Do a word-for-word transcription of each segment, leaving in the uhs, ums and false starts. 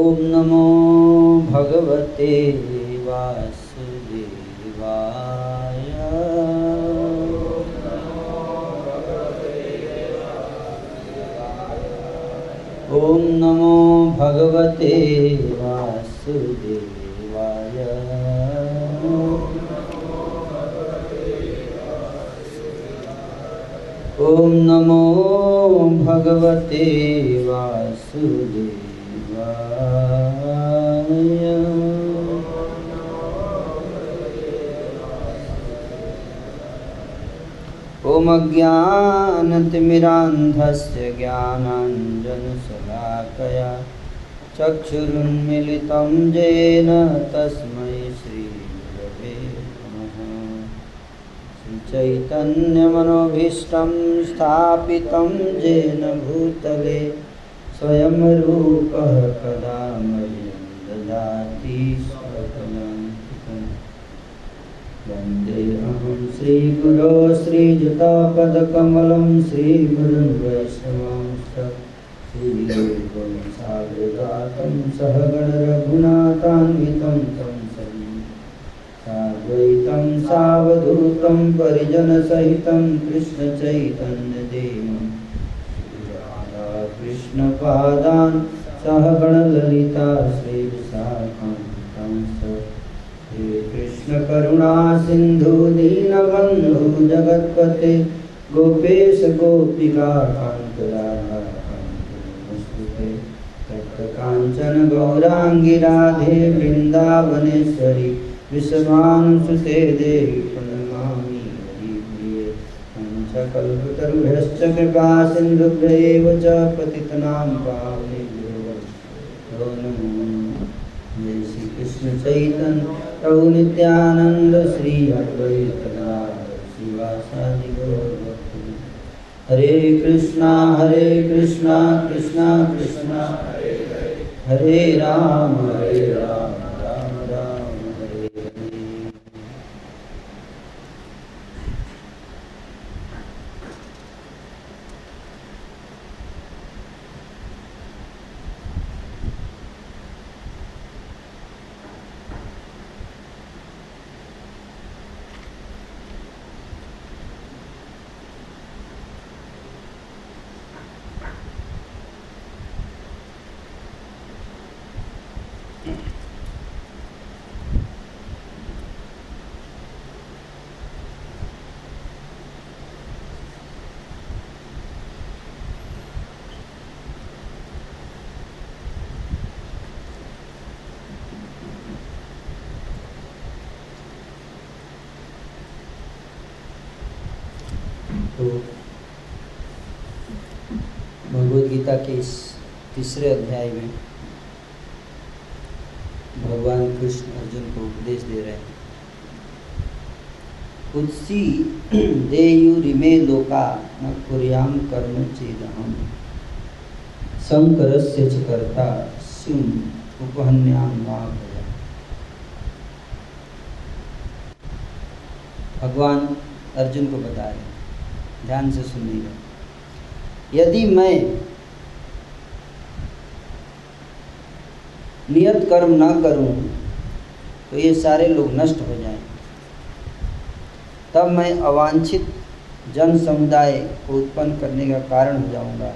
ओम नमो भगवते वासुदेवाय। ओम नमो भगवते वासुदेवाय। ओम नमो भगवते वासुदेवाय। ओम अज्ञानतिमिरान्धस्य ज्ञानाञ्जनशलाकया चक्षुरुन्मीलितं येन तस्मै श्रीगुरवे नमः। श्रीचैतन्यमनोभीष्टं स्थापितं येन भूतले स्वयं रूपः कदा मह्यं ददाति स्वकलान्तिकं। वन्दे अहं श्रीगुरो श्रीयुतापदकमलं श्रीगुरुं वैष्णवांश्च श्रीदेवं साग्रजातं सहगणरघुनाथान्वितं तं सविं साद्वैतं सावधूतं परिजनसहितं कृष्णचैतन्यदेवं कृष्ण पादान सहगण ललिता श्री विशाखान्वितां। हे कृष्ण करुणा सिंधु दीनबंधु जगतपते गोपेश गोपिका कांत राधा कांत नमस्तुते। तप्त कांचन गौरांगी राधे वृंदावनेश्वरी विश्वानुसुते देवी प्रणमामि हरिप्रिये। कल्पतरुभ्यश्च कृपा सिन्धुभ्यैव च पतितनां पावनेभ्यो नमो नमः। जय श्री कृष्ण चैतन्य प्रभु नित्यानंद श्री अद्वैत गदाधर श्रीवासादि गौर भक्तवृन्द। हरे कृष्णा हरे कृष्णा कृष्णा कृष्णा हरे हरे हरे राम हरे राम राम राम हरे हरे। भगवद गीता के इस तीसरे अध्याय में भगवान कृष्ण अर्जुन को उपदेश दे रहे हैं। कुत्सी देयुरिमे लोका न कुर्याम कर्म चेदहम संकरस्य च कर्ता स्युं उपहन्याम वा भयम्। भगवान अर्जुन को बता रहे हैं, ध्यान से सुनिएगा। यदि मैं नियत कर्म ना करूं तो ये सारे लोग नष्ट हो जाएं, तब मैं अवांछित जन समुदाय को उत्पन्न करने का कारण हो जाऊंगा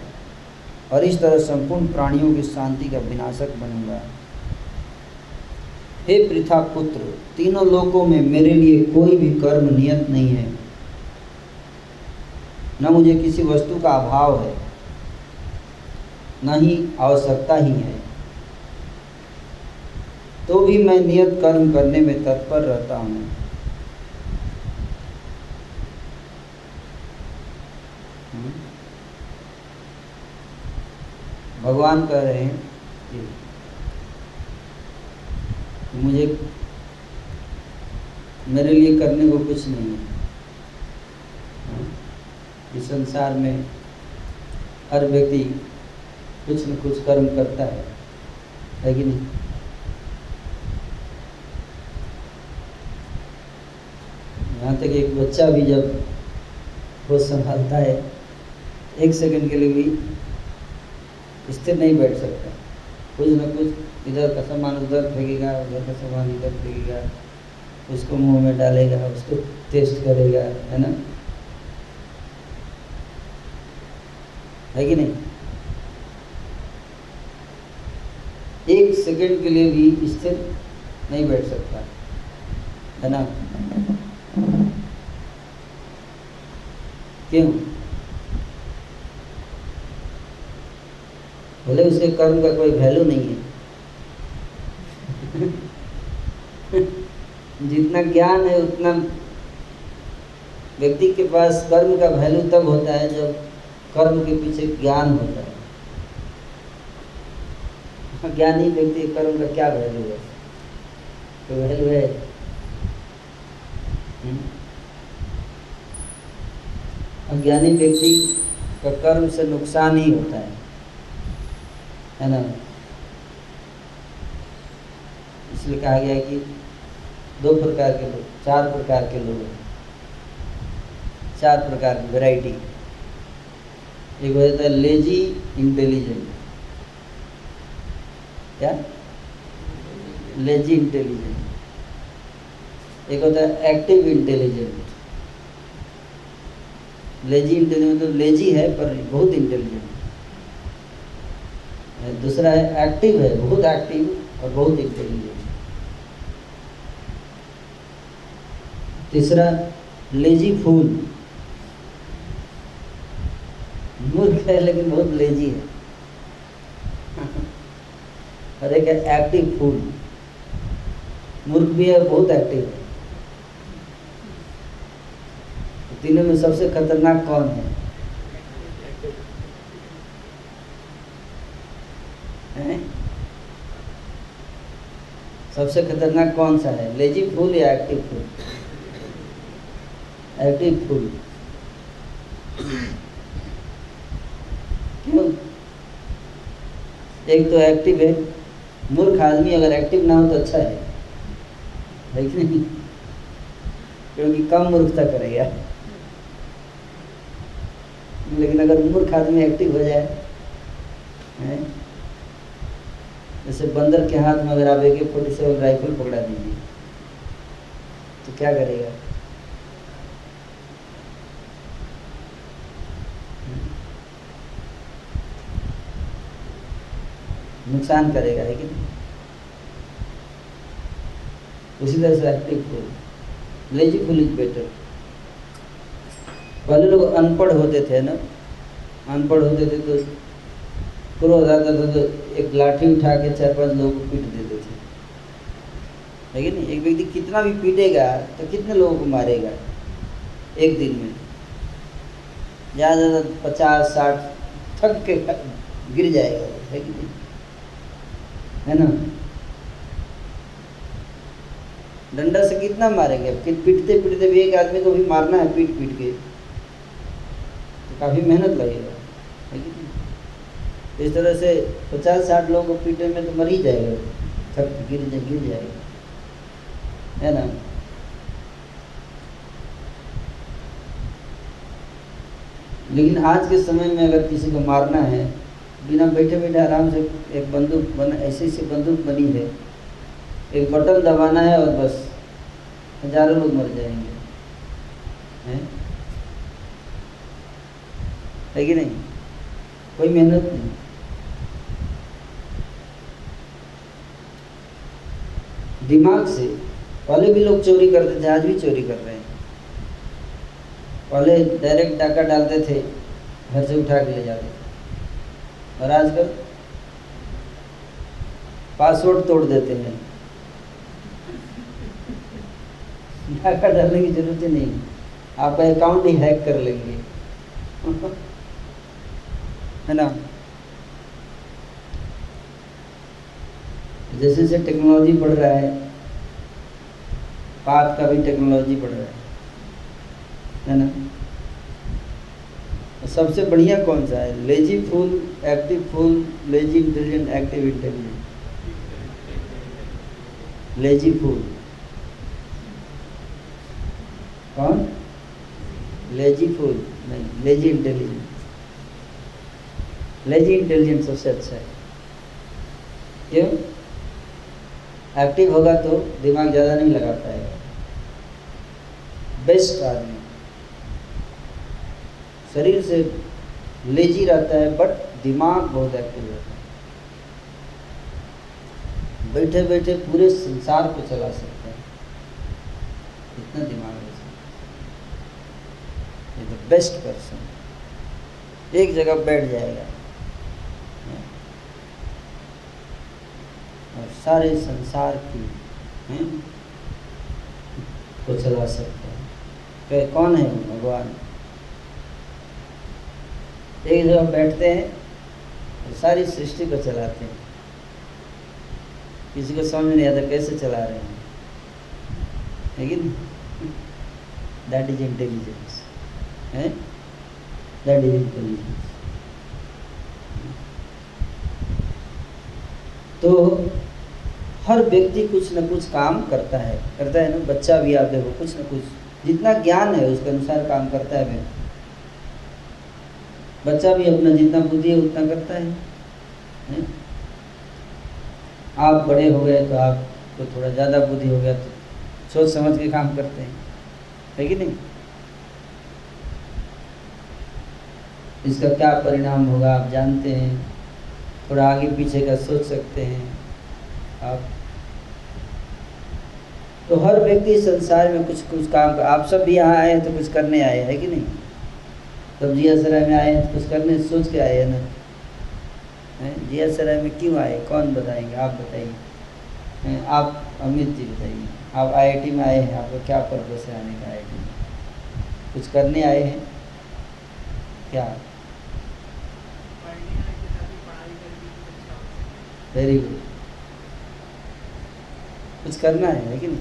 और इस तरह संपूर्ण प्राणियों की शांति का विनाशक बनूंगा। हे पृथा पुत्र, तीनों लोकों में मेरे लिए कोई भी कर्म नियत नहीं है, न मुझे किसी वस्तु का अभाव है, न ही आवश्यकता ही है, तो भी मैं नियत कर्म करने में तत्पर रहता हूँ। भगवान कह रहे हैं कि मुझे मेरे लिए करने को कुछ नहीं है। इस संसार में हर व्यक्ति कुछ न कुछ कर्म करता है, है कि नहीं? यहाँ तक एक बच्चा भी जब होश संभालता है एक सेकंड के लिए भी स्थिर नहीं बैठ सकता, कुछ न कुछ इधर का सामान उधर फेंकेगा, उधर का सामान इधर फेंकेगा, उसको मुंह में डालेगा, उसको टेस्ट करेगा, है ना, है कि नहीं। एक सेकंड के लिए भी स्थिर नहीं बैठ सकता, है ना। क्यों? भले उसके कर्म का कोई वैल्यू नहीं है। जितना ज्ञान है उतना व्यक्ति के पास कर्म का वैल्यू तब होता है जब कर्म के पीछे ज्ञान होता है। ज्ञानी व्यक्ति कर्म का क्या वैल्यू है? तो वैल्यू है अज्ञानी व्यक्ति का कर्म से नुकसान ही होता है, है ना। इसलिए कहा गया है कि दो प्रकार के लोग, चार प्रकार के लोग हैं, चार प्रकार की वैरायटी। एक होता है लेजी इंटेलिजेंट, क्या लेजी इंटेलिजेंट। एक होता है एक्टिव इंटेलिजेंट। लेजी इंटेलिजेंट तो लेजी है पर बहुत इंटेलिजेंट। दूसरा है एक्टिव है, बहुत एक्टिव और बहुत इंटेलिजेंट। तीसरा लेजी फूल, मूर्ख है लेकिन बहुत लेजी है। और एक है एक्टिव फूल, मूर्ख भी है बहुत एक्टिव है। तीनों में सबसे खतरनाक कौन है? सबसे खतरनाक कौन सा है, लेजी फूल या एक्टिव फूल? एक्टिव फूल। क्यों? एक तो एक्टिव है, मूर्ख आदमी अगर एक्टिव ना हो तो अच्छा है, है कि नहीं, क्योंकि कम मूर्खता करेगा। लेकिन अगर मूर्ख आदमी एक्टिव हो जाए, है जैसे बंदर के हाथ में अगर आप ए के फोर्टी सेवन राइफल पकड़ा दीजिए तो क्या करेगा? नुकसान करेगा, है कि नहीं। उसी तरह से active fool, lazy fool is better. पहले लोग अनपढ़ होते थे ना, अनपढ़ होते थे तो क्रोध आता था तो एक लाठी उठा के चार पांच लोगों को पीट देते थे, है कि नहीं। एक व्यक्ति कितना भी पीटेगा तो कितने लोगों को मारेगा एक दिन में? ज़्यादा से ज़्यादा पचास साठ, थक के गिर जाएगा, है कि नहीं, है ना। डंडा से कितना मारेंगे, पीटते पीटते भी एक आदमी को भी मारना है पीट पीट के तो काफ़ी मेहनत लगेगा, है कि नहीं। इस तरह से पचास साठ लोगों को पीटने में तो मर ही जाएगा, थक गिर गिर जाएगा, है ना। लेकिन आज के समय में अगर किसी को मारना है, बिना बैठे बैठे आराम से एक बंदूक बना, ऐसे ऐसी बंदूक बनी है, एक बटन दबाना है और बस हजारों लोग मर जाएंगे, है, है कि नहीं, कोई मेहनत नहीं। दिमाग से पहले भी लोग चोरी करते थे, आज भी चोरी कर रहे हैं। पहले डायरेक्ट डाका डालते थे, घर से उठा के ले जाते थे, और आजकल पासवर्ड तोड़ देते हैं। डाका डालने की जरूरत ही नहीं, आपका अकाउंट ही हैक कर लेंगे, है ना। जैसे जैसे टेक्नोलॉजी बढ़ रहा है, पाप का भी टेक्नोलॉजी बढ़ रहा है, है ना। सबसे बढ़िया कौन सा है? Lazy fool, active fool, lazy intelligent, active intelligent. Lazy fool कौन? लेजी फूल नहीं, लेजी इंटेलिजेंट। लेजी इंटेलिजेंट सबसे अच्छा है, क्यों? एक्टिव होगा तो दिमाग ज़्यादा नहीं लगा पाएगा। बेस्ट आदमी शरीर से लेजी रहता है बट दिमाग बहुत एक्टिव रहता है, बैठे बैठे पूरे संसार को चला सकता है, इतना दिमाग है। ये द बेस्ट पर्सन एक जगह बैठ जाएगा और सारे संसार की को चला सकता है। कौन है वो? भगवान। एक जगह बैठते हैं और सारी सृष्टि को चलाते हैं। किसी को समझ नहीं आता कैसे चला रहे हैं, लेकिन दैट इज इंटेलिजेंस है, दैट इज इंटेलिजेंस। तो हर व्यक्ति कुछ न कुछ काम करता है, करता है ना। बच्चा भी आप देखो कुछ न कुछ, जितना ज्ञान है उसके अनुसार काम करता है। वह बच्चा भी अपना जितना बुद्धि है उतना करता है, है? आप बड़े हो गए तो आपको थोड़ा ज़्यादा बुद्धि हो गया तो सोच समझ के काम करते हैं, है कि नहीं? इसका क्या परिणाम होगा आप जानते हैं। थोड़ा आगे पीछे का सोच सकते हैं आप। तो हर व्यक्ति संसार में कुछ कुछ काम कर, आप सब भी यहाँ आए हैं तो कुछ करने आए हैं, है कि नहीं? तब जिया सराय में आए हैं तो कुछ करने सोच के आए हैं ना। है? जिया सराय में क्यों आए कौन बताएंगे? आप बताइए, आप अमित जी बताइए। आप आई आई टी में आए हैं, आपको क्या पर्पस है आने का? आई आई टी में कुछ करने आए हैं क्या? वेरी गुड, कुछ करना है, लेकिन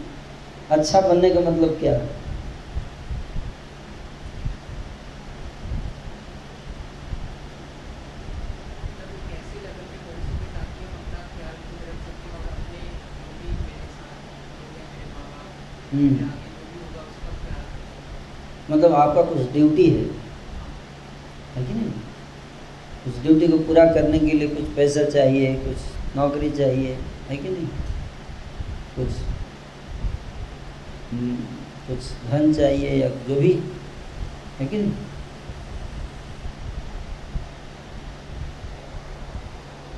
अच्छा बनने का मतलब क्या है? हम्म मतलब आपका कुछ ड्यूटी है, है कि नहीं? उस ड्यूटी को पूरा करने के लिए कुछ पैसा चाहिए, कुछ नौकरी चाहिए, है कि नहीं? कुछ कुछ धन चाहिए या जो भी, है कि नहीं?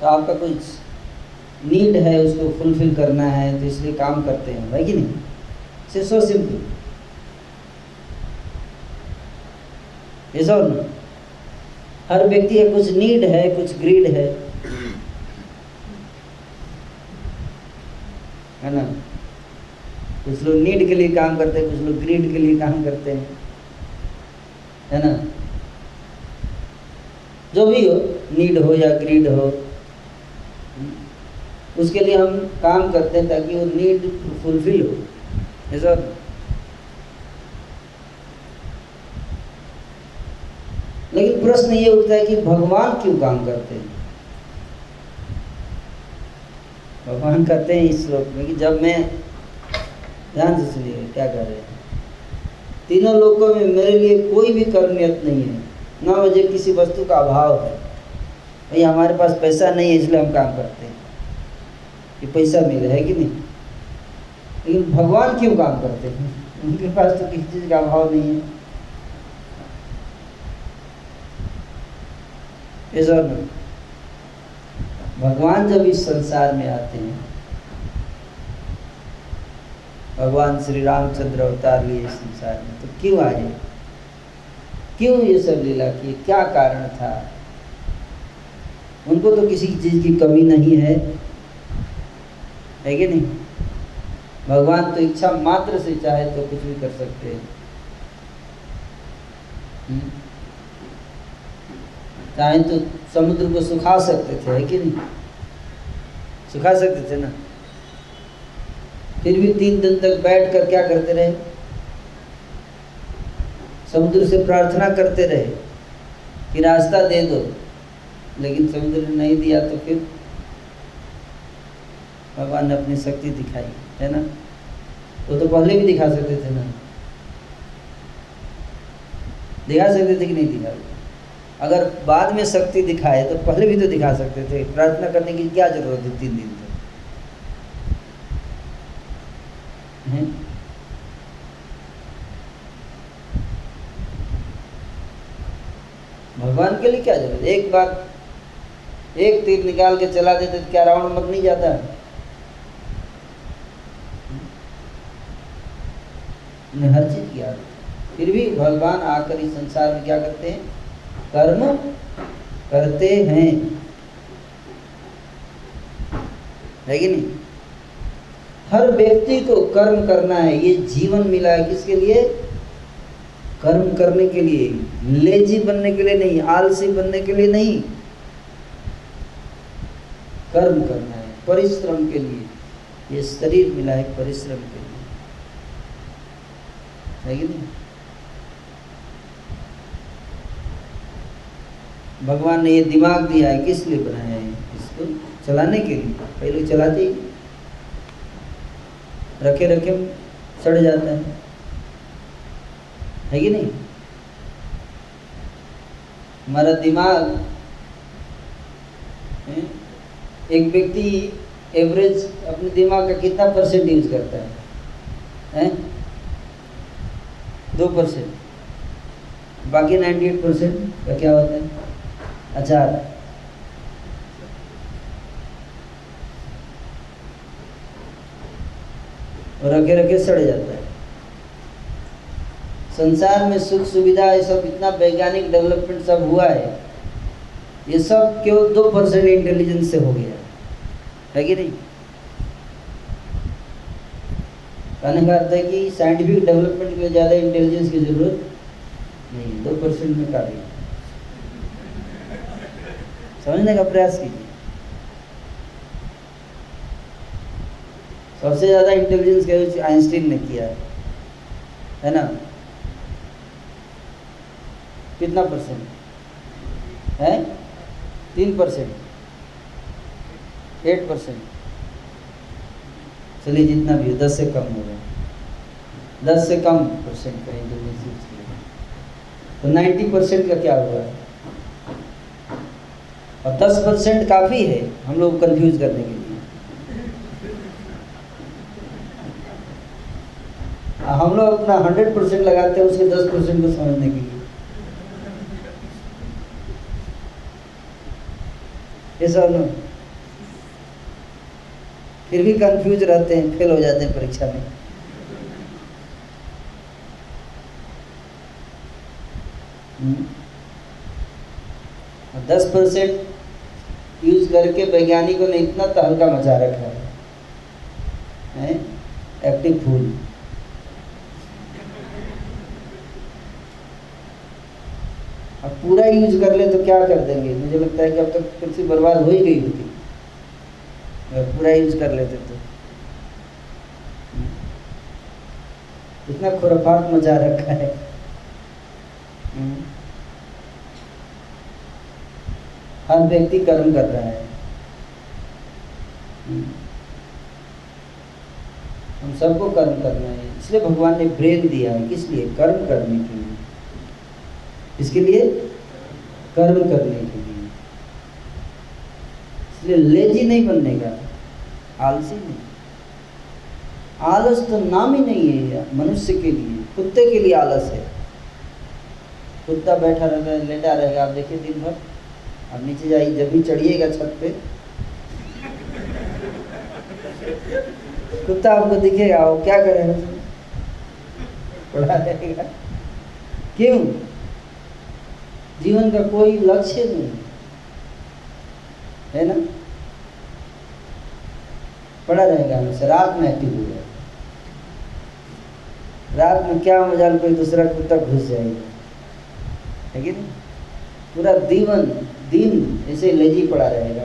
तो आपका कुछ नीड है, उसको फुलफिल करना है तो इसलिए काम करते हैं, है कि नहीं? इसे सो सिंपल। ऐसा ना हर व्यक्ति का कुछ नीड है, कुछ ग्रीड है, है ना? कुछ लोग नीड के लिए काम करते हैं, कुछ लोग ग्रीड के लिए काम करते हैं, है ना? जो भी हो, नीड हो या ग्रीड हो, उसके लिए हम काम करते हैं ताकि वो नीड फुलफिल हो। ऐसा लेकिन प्रश्न ये उठता है कि भगवान क्यों काम करते हैं? भगवान कहते हैं इस श्लोक में कि जब मैं, ध्यान से सुनिए क्या कर रहे हैं, तीनों लोकों में मेरे लिए कोई भी कर्मनियत नहीं है, ना मुझे किसी वस्तु का अभाव है। भाई हमारे पास पैसा नहीं है इसलिए हम काम करते हैं कि पैसा मिले, है कि नहीं? लेकिन भगवान क्यों काम करते हैं? उनके पास तो किसी चीज़ का अभाव नहीं है। ऐसा नहीं, भगवान जब इस संसार में आते हैं, भगवान श्री रामचंद्र अवतार लिए इस संसार में, तो क्यों आए? क्यों ये सब लीला की? क्या कारण था? उनको तो किसी चीज़ की कमी नहीं है, है कि नहीं? भगवान तो इच्छा मात्र से चाहे तो कुछ भी कर सकते हैं। चाहे तो समुद्र को सुखा सकते थे, है कि नहीं? सुखा सकते थे ना, फिर भी तीन दिन तक बैठ कर क्या करते रहे? समुद्र से प्रार्थना करते रहे कि रास्ता दे दो, लेकिन समुद्र ने नहीं दिया तो फिर भगवान ने अपनी शक्ति दिखाई, है ना? वो तो पहले भी दिखा सकते थे ना, दिखा सकते थे कि नहीं दिखा? अगर बाद में शक्ति दिखाए तो पहले भी तो दिखा सकते थे। प्रार्थना करने की क्या जरूरत है तीन दिन तक? भगवान के लिए क्या जरूरत? एक बात, एक तीर निकाल के चला देते तो क्या रावण मर नहीं जाता? उन्हें हर चीज की आदत, फिर भी भगवान आकर इस संसार में क्या करते हैं? कर्म करते हैं, है कि नहीं? हर व्यक्ति को कर्म करना है, ये जीवन मिला है किसके लिए? कर्म करने के लिए, लेजी बनने के लिए नहीं, आलसी बनने के लिए नहीं, कर्म करना है परिश्रम के लिए। ये शरीर मिला है परिश्रम के लिए, है कि नहीं? भगवान ने ये दिमाग दिया है किस लिए बनाया है? इसको चलाने के लिए। पहले चलाते ही रखे रखे सड़ जाता है, है कि नहीं? हमारा दिमाग, एक व्यक्ति एवरेज अपने दिमाग का कितना परसेंट यूज करता है? हैं? दो परसेंट। बाकी नाइन्टी एट परसेंट का क्या होता है? आचार, रखे रखे सड़ जाता है। संसार में सुख सुविधा ये सब, इतना वैज्ञानिक डेवलपमेंट सब हुआ है, ये सब केवल दो परसेंट इंटेलिजेंस से हो गया है, कि नहीं? कहने का अर्थ है कि साइंटिफिक डेवलपमेंट के लिए ज़्यादा इंटेलिजेंस की जरूरत नहीं, दो परसेंट में काफी। समझने का प्रयास कीजिए। सबसे ज़्यादा इंटेलिजेंस का आइंस्टीन ने किया है ना? कितना परसेंट है? तीन परसेंट एट परसेंट चलिए जितना भी हो, दस से कम होगा, दस से कम परसेंट का इंटेलिजेंस। तो नाइन्टी परसेंट का क्या हुआ है? और दस परसेंट काफ़ी है हम लोग कंफ्यूज करने के लिए। हम लोग अपना हंड्रेड परसेंट लगाते हैं उसके दस परसेंट को समझने के लिए। ऐसा ना, फिर भी कंफ्यूज रहते हैं, फेल हो जाते हैं परीक्षा में। दस परसेंट यूज करके वैज्ञानिकों ने इतना तहलका मचा रखा है, एक्टिव फूल। अब पूरा यूज कर ले तो क्या कर देंगे? मुझे लगता है कि अब तक पृथ्वी बर्बाद हो ही गई होती अगर पूरा यूज कर लेते तो। इतना खुराफात मजा रखा है। हर व्यक्ति कर्म कर रहा है, हम सबको कर्म करना है, इसलिए भगवान ने ब्रेन दिया है। किस लिए? कर्म करने के लिए। इसके लिए कर्म करने के लिए, इसलिए लेजी नहीं बनने का, आलसी नहीं। आलस तो नाम ही नहीं है मनुष्य के लिए। कुत्ते के लिए आलस है, कुत्ता बैठा रहता है, लेटा रहेगा। आप देखिए दिन भर, आप नीचे जाइए, जब भी चढ़िएगा छत पे कुत्ता आपको दिखेगा, वो क्या करेगा? पड़ा रहेगा। क्यों? जीवन का कोई लक्ष्य नहीं है ना, पड़ा रहेगा हमेशा। रात में एक्टिव हो जाएगा, रात में क्या मजा, कोई दूसरा कुत्ता घुस जाएगा, है कि नहीं? पूरा जीवन दिन ऐसे लेजी पड़ा रहेगा।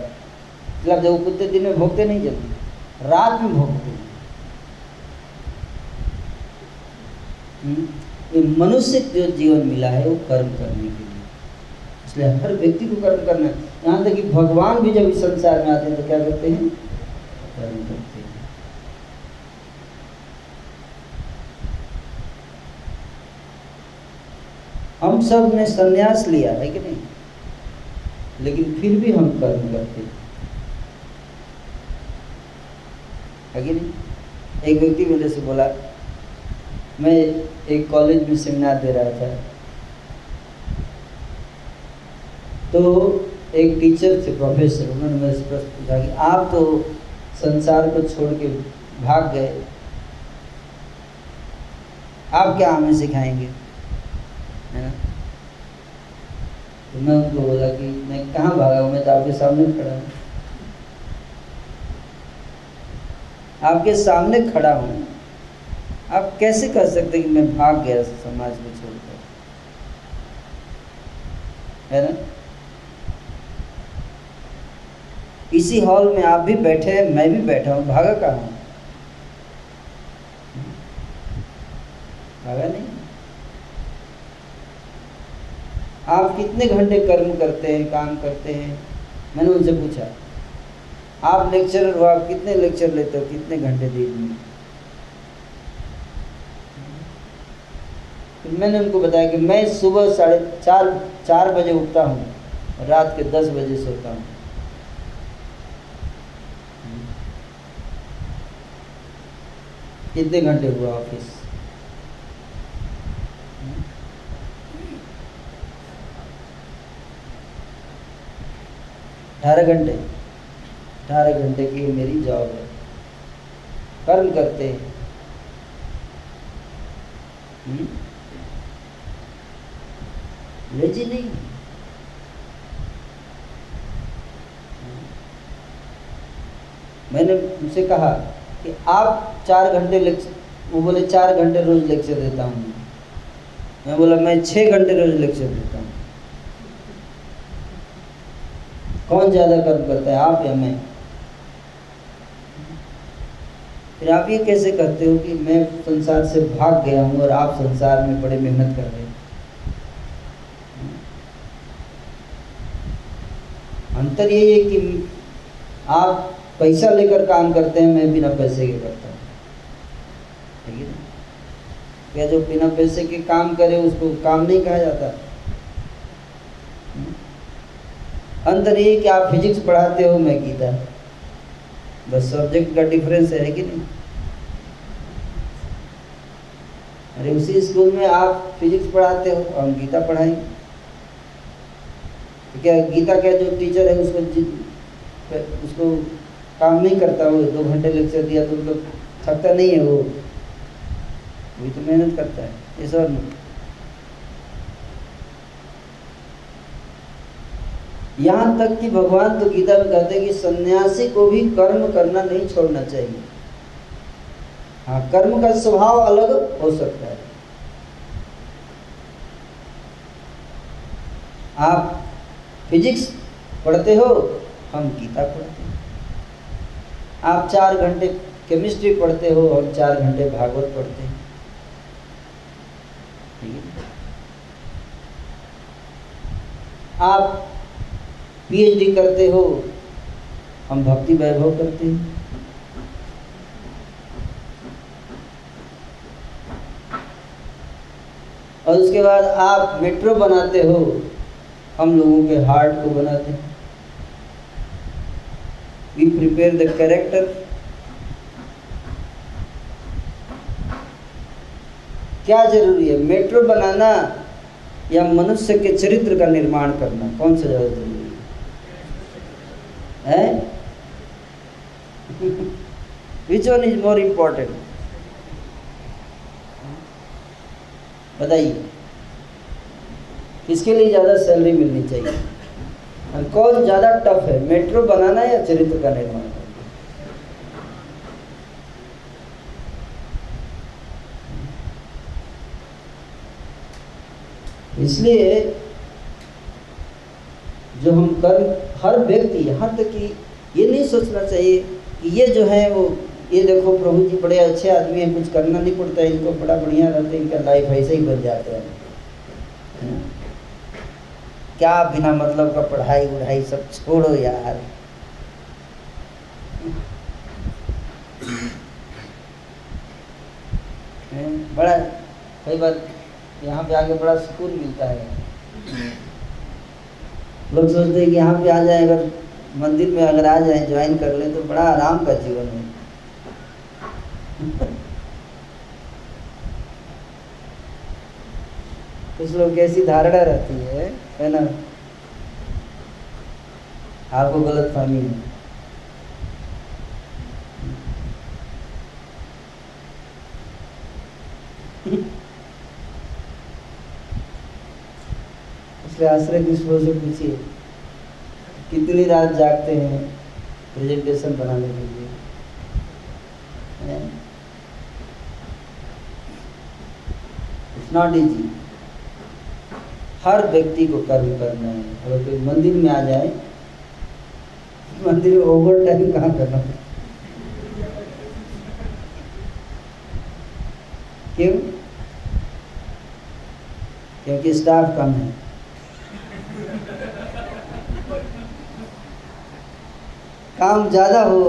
मतलब जब कुत्ते दिन में भोंकते नहीं, जल्दी रात में भोंकते। ये मनुष्य जो जीवन मिला है वो कर्म करने के लिए, इसलिए हर व्यक्ति को कर्म करना है। यहाँ तक कि भगवान भी जब इस संसार में आते हैं तो क्या करते हैं? कर्म करते हैं। हम सब ने संन्यास लिया है कि नहीं, लेकिन फिर भी हम कर्म करते हैं, है कि नहीं? एक व्यक्ति मेरे से बोला, मैं एक कॉलेज में सेमिनार दे रहा था, तो एक टीचर थे प्रोफेसर, उन्होंने मेरे से प्रश्न पूछा कि आप तो संसार को छोड़ के भाग गए, आप क्या हमें सिखाएंगे, है ना। तो मैं उनको बोला कि मैं कहाँ भागा हूँ, मैं तो आपके सामने खड़ा हूँ, आपके सामने खड़ा हूँ, आप कैसे कह सकते कि मैं भाग गया समाज को छोड़कर, है ना। इसी हॉल में आप भी बैठे हैं, मैं भी बैठा हूँ, भागा कहाँ हूँ, भागा नहीं। आप कितने घंटे कर्म करते हैं, काम करते हैं, मैंने उनसे पूछा। आप लेक्चरर हो, आप कितने लेक्चर लेते हो, कितने घंटे दिन में। तो मैंने उनको बताया कि मैं सुबह साढ़े चार चार बजे उठता हूँ और रात के दस बजे सोता हूँ। कितने घंटे हुआ ऑफिस, अठारह घंटे, अठारह घंटे की मेरी जॉब है, कर्म करते हैं, लेजी नहीं। मैंने उनसे कहा कि आप चार घंटे लेक्चर, वो बोले चार घंटे रोज लेक्चर देता हूँ। मैं बोला मैं छः घंटे रोज लेक्चर देता हूँ। कौन ज़्यादा कर्म करता है, आप या मैं। फिर आप ये कैसे कहते हो कि मैं संसार से भाग गया हूँ और आप संसार में बड़े मेहनत कर रहे हैं। अंतर यही है कि आप पैसा लेकर काम करते हैं, मैं बिना पैसे के करता हूँ। ठीक है क्या, जो बिना पैसे के काम करे उसको काम नहीं कहा जाता। अंतर ये कि आप फिजिक्स पढ़ाते हो, मैं गीता, बस सब्जेक्ट का डिफरेंस है कि नहीं। अरे उसी स्कूल में आप फिजिक्स पढ़ाते हो और हम गीता पढ़ाएंगे, तो क्या गीता का जो टीचर है उसको उसको काम नहीं करता, वो दो घंटे लेक्चर दिया तो उनको थकता नहीं है, वो वो तो मेहनत करता है। इस और नहीं, यहाँ तक कि भगवान तो गीता में कहते हैं कि सन्यासी को भी कर्म करना नहीं छोड़ना चाहिए। हाँ, कर्म का स्वभाव अलग हो सकता है। आप फिजिक्स पढ़ते हो, हम गीता पढ़ते हैं। आप चार घंटे केमिस्ट्री पढ़ते हो, हम चार घंटे भागवत पढ़ते हैं। आप पीएचडी करते हो, हम भक्ति वैभव करते हैं। और उसके बाद आप मेट्रो बनाते हो, हम लोगों के हार्ट को बनाते हैं। We prepare the character. क्या जरूरी है, मेट्रो बनाना या मनुष्य के चरित्र का निर्माण करना, कौन सा ज्यादा जरूरी है? Which one is more important? बताइए किसके लिए ज्यादा सैलरी मिलनी चाहिए और कौन ज़्यादा टफ है, मेट्रो बनाना या चरित्र का निर्माण करना। इसलिए जो हम कर्म, हर व्यक्ति, यहाँ तक कि ये नहीं सोचना चाहिए कि ये जो है वो, ये देखो प्रभु जी बड़े अच्छे आदमी हैं, कुछ करना नहीं पड़ता है, इनको बड़ा बढ़िया रहता है, इनका लाइफ ऐसे ही बन जाता है। क्या बिना मतलब का पढ़ाई उढ़ाई सब छोड़ो यार, बड़ा कई बार यहाँ पे आके बड़ा सुकून मिलता है। लोग सोचते हैं कि यहाँ पे आ जाए, अगर मंदिर में अगर आ जाए, ज्वाइन कर ले तो बड़ा आराम का जीवन है। कुछ लोग ऐसी धारणा रहती है, है ना। आपको गलत फहमी है। इसलिए आश्रय किशोर से पूछिए कितनी रात जागते हैं प्रेजेंटेशन बनाने के लिए। It's not easy. हर व्यक्ति को कर्म करना है। अगर कोई मंदिर में आ जाए, मंदिर में ओवर टाइम कहाँ करना है? क्यों? क्योंकि स्टाफ कम है। काम ज़्यादा हो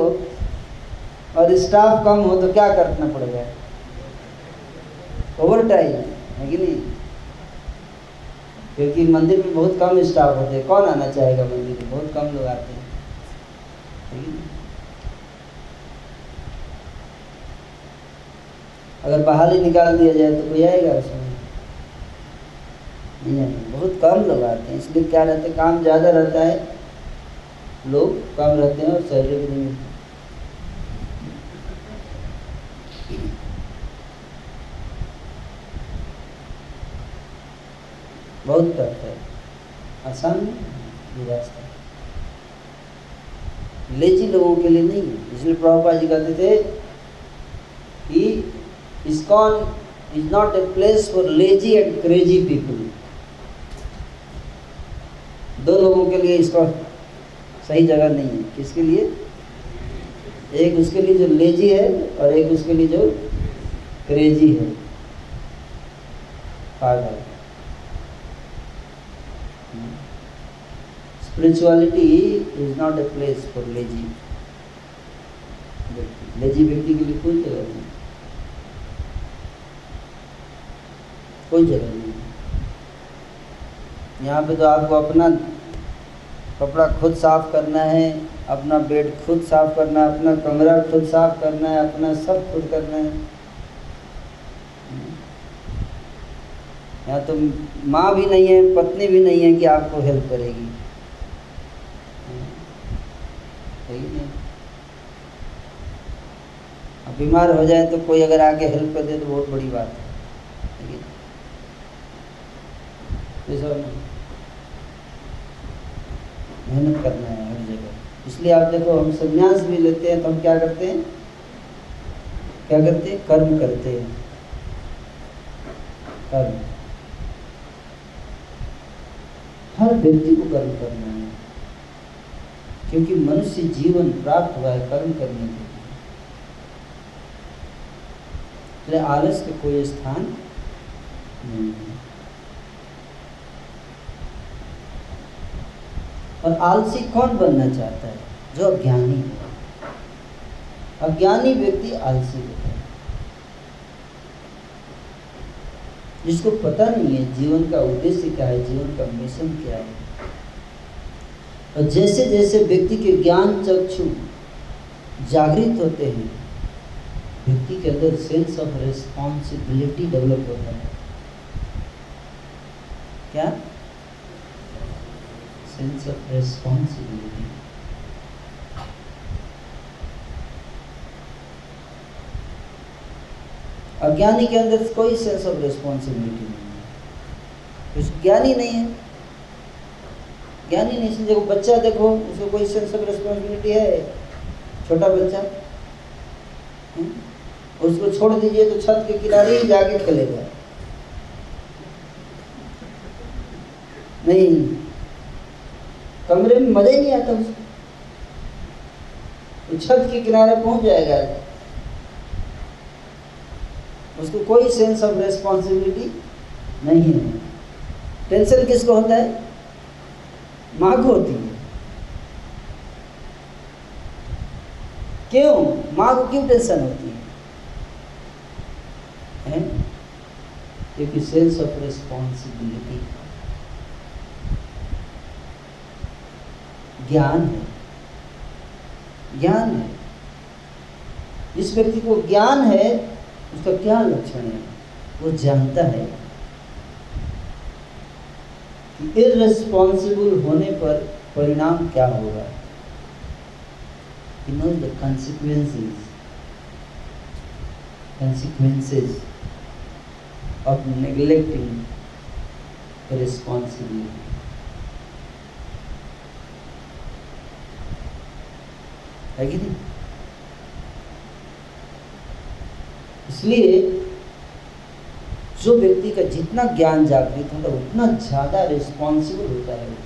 और स्टाफ कम हो तो क्या करना पड़ेगा? ओवर टाइम है कि नहीं? क्योंकि मंदिर में बहुत कम स्टाफ होते हैं। कौन आना चाहेगा मंदिर में? बहुत कम लोग आते हैं। अगर बहाली निकाल दिया जाए तो कोई आएगा उसमें? नहीं आएगा। बहुत कम लोग आते हैं। इसलिए क्या रहता है, काम ज़्यादा रहता है, लोग कम रहते हैं और सैलरी भी नहीं मिलती। बहुत टफ है, आसान नहीं रास्ता। लेजी लोगों के लिए नहीं है। इसलिए प्रभुपाद जी कहते थे कि ISKCON is not a place for lazy and crazy people. दो लोगों के लिए इसका सही जगह नहीं है। किसके लिए? एक उसके लिए जो लेजी है और एक उसके लिए जो क्रेजी है, पागल। Spirituality is not a place for lazy. Lazy व्यक्ति के लिए कोई जगह नहीं, कोई जगह नहीं। यहाँ पे तो आपको अपना कपड़ा खुद साफ करना है, अपना बेड खुद साफ करना है, अपना कमरा खुद साफ करना है, अपना सब खुद करना है। यहाँ तो माँ भी नहीं है, पत्नी भी नहीं है कि आपको हेल्प करेगी। अब बीमार हो जाए तो कोई अगर आके हेल्प कर दे तो बहुत बड़ी बात है। मेहनत करना है हर जगह। इसलिए आप देखो, हम संन्यास भी लेते हैं तो हम क्या करते हैं, क्या करते हैं कर्म करते हैं। कर्म, हर व्यक्ति को कर्म करना है, क्योंकि मनुष्य जीवन प्राप्त हुआ है कर्म करने के लिए। तो आलस का कोई स्थान नहीं है। और आलसी कौन बनना चाहता है? जो अज्ञानी है। अज्ञानी व्यक्ति आलसी होता है। जिसको पता नहीं है जीवन का उद्देश्य क्या है, जीवन का मिशन क्या है। और जैसे जैसे व्यक्ति के ज्ञान चक्षु जागृत होते हैं, व्यक्ति के अंदर सेंस ऑफ रिस्पॉन्सिबिलिटी डेवलप होता है। क्या? Sense of responsibility. अज्ञानी के अंदर कोई सेंस ऑफ रिस्पॉन्सिबिलिटी नहीं है, कुछ ज्ञानी नहीं है। ज्ञानी नहीं। देखो बच्चा, देखो उसको कोई सेंस ऑफ रिस्पॉन्सिबिलिटी है? छोटा बच्चा, उसको छोड़ दीजिए तो छत के किनारे ही जाके खेलेगा। नहीं, कमरे में मजा ही नहीं आता उसको, छत के किनारे पहुंच जाएगा। उसको कोई सेंस ऑफ रिस्पॉन्सिबिलिटी नहीं है। टेंशन किसको होता है? माँ को होती है। क्यों? माँ को क्यों टेंशन होती है? क्योंकि सेंस ऑफ रिस्पॉन्सिबिलिटी ज्ञान है। ज्ञान है। जिस व्यक्ति को ज्ञान है उसका क्या लक्षण है? वो जानता है इर्रेस्पॉन्सिबल होने पर परिणाम क्या होगा। He knows the consequences, consequences of neglecting the responsibility. है कि नहीं? इसलिए जो व्यक्ति का जितना ज्ञान जागृत होता है उतना ज्यादा रिस्पॉन्सिबल होता है वो।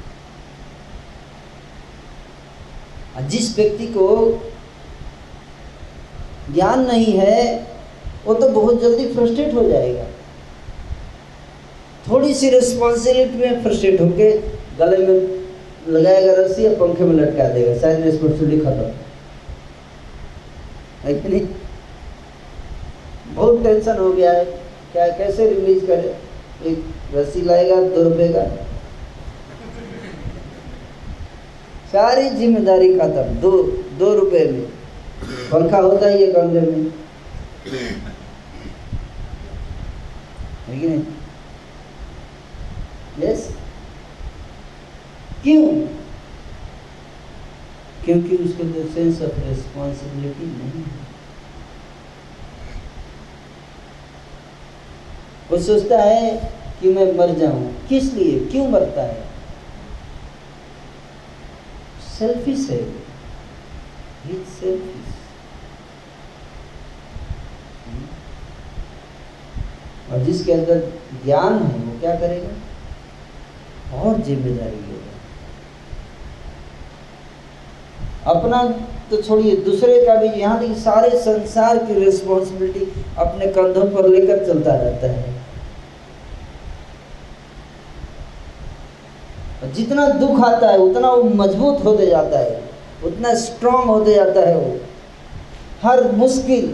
जिस व्यक्ति को ज्ञान नहीं है वो तो बहुत जल्दी फ्रस्ट्रेट हो जाएगा, थोड़ी सी रिस्पॉन्सिबिलिटी में फ्रस्ट्रेट होके गले में लगाएगा रस्सी या पंखे में लटका देगा, शायद रिस्पॉन्सिबिलिटी खत्म। ऐसे नहीं, बहुत टेंशन हो गया है, क्या कैसे रिलीज करे, एक रस्सी लाएगा दो रुपये का, सारी जिम्मेदारी खत्म, दो दो रुपए में पंखा होता ही है कमरे में, है कि नहीं? यस, क्यों? क्योंकि उसके तो सेंस ऑफ रिस्पॉन्सिबिलिटी नहीं है। वो सोचता है कि मैं मर जाऊं, किस लिए, क्यों मरता है? सेल्फिश है, ही इज सेल्फिश। और जिसके अंदर ज्ञान है वो क्या करेगा, और जिम्मेदारी लेगा। अपना तो छोड़िए, दूसरे का भी। यहाँ देखिए सारे संसार की रिस्पॉन्सिबिलिटी अपने कंधों पर लेकर चलता रहता है। जितना दुख आता है उतना वो मजबूत होते जाता है, उतना स्ट्रांग होते जाता है वो। हर मुश्किल,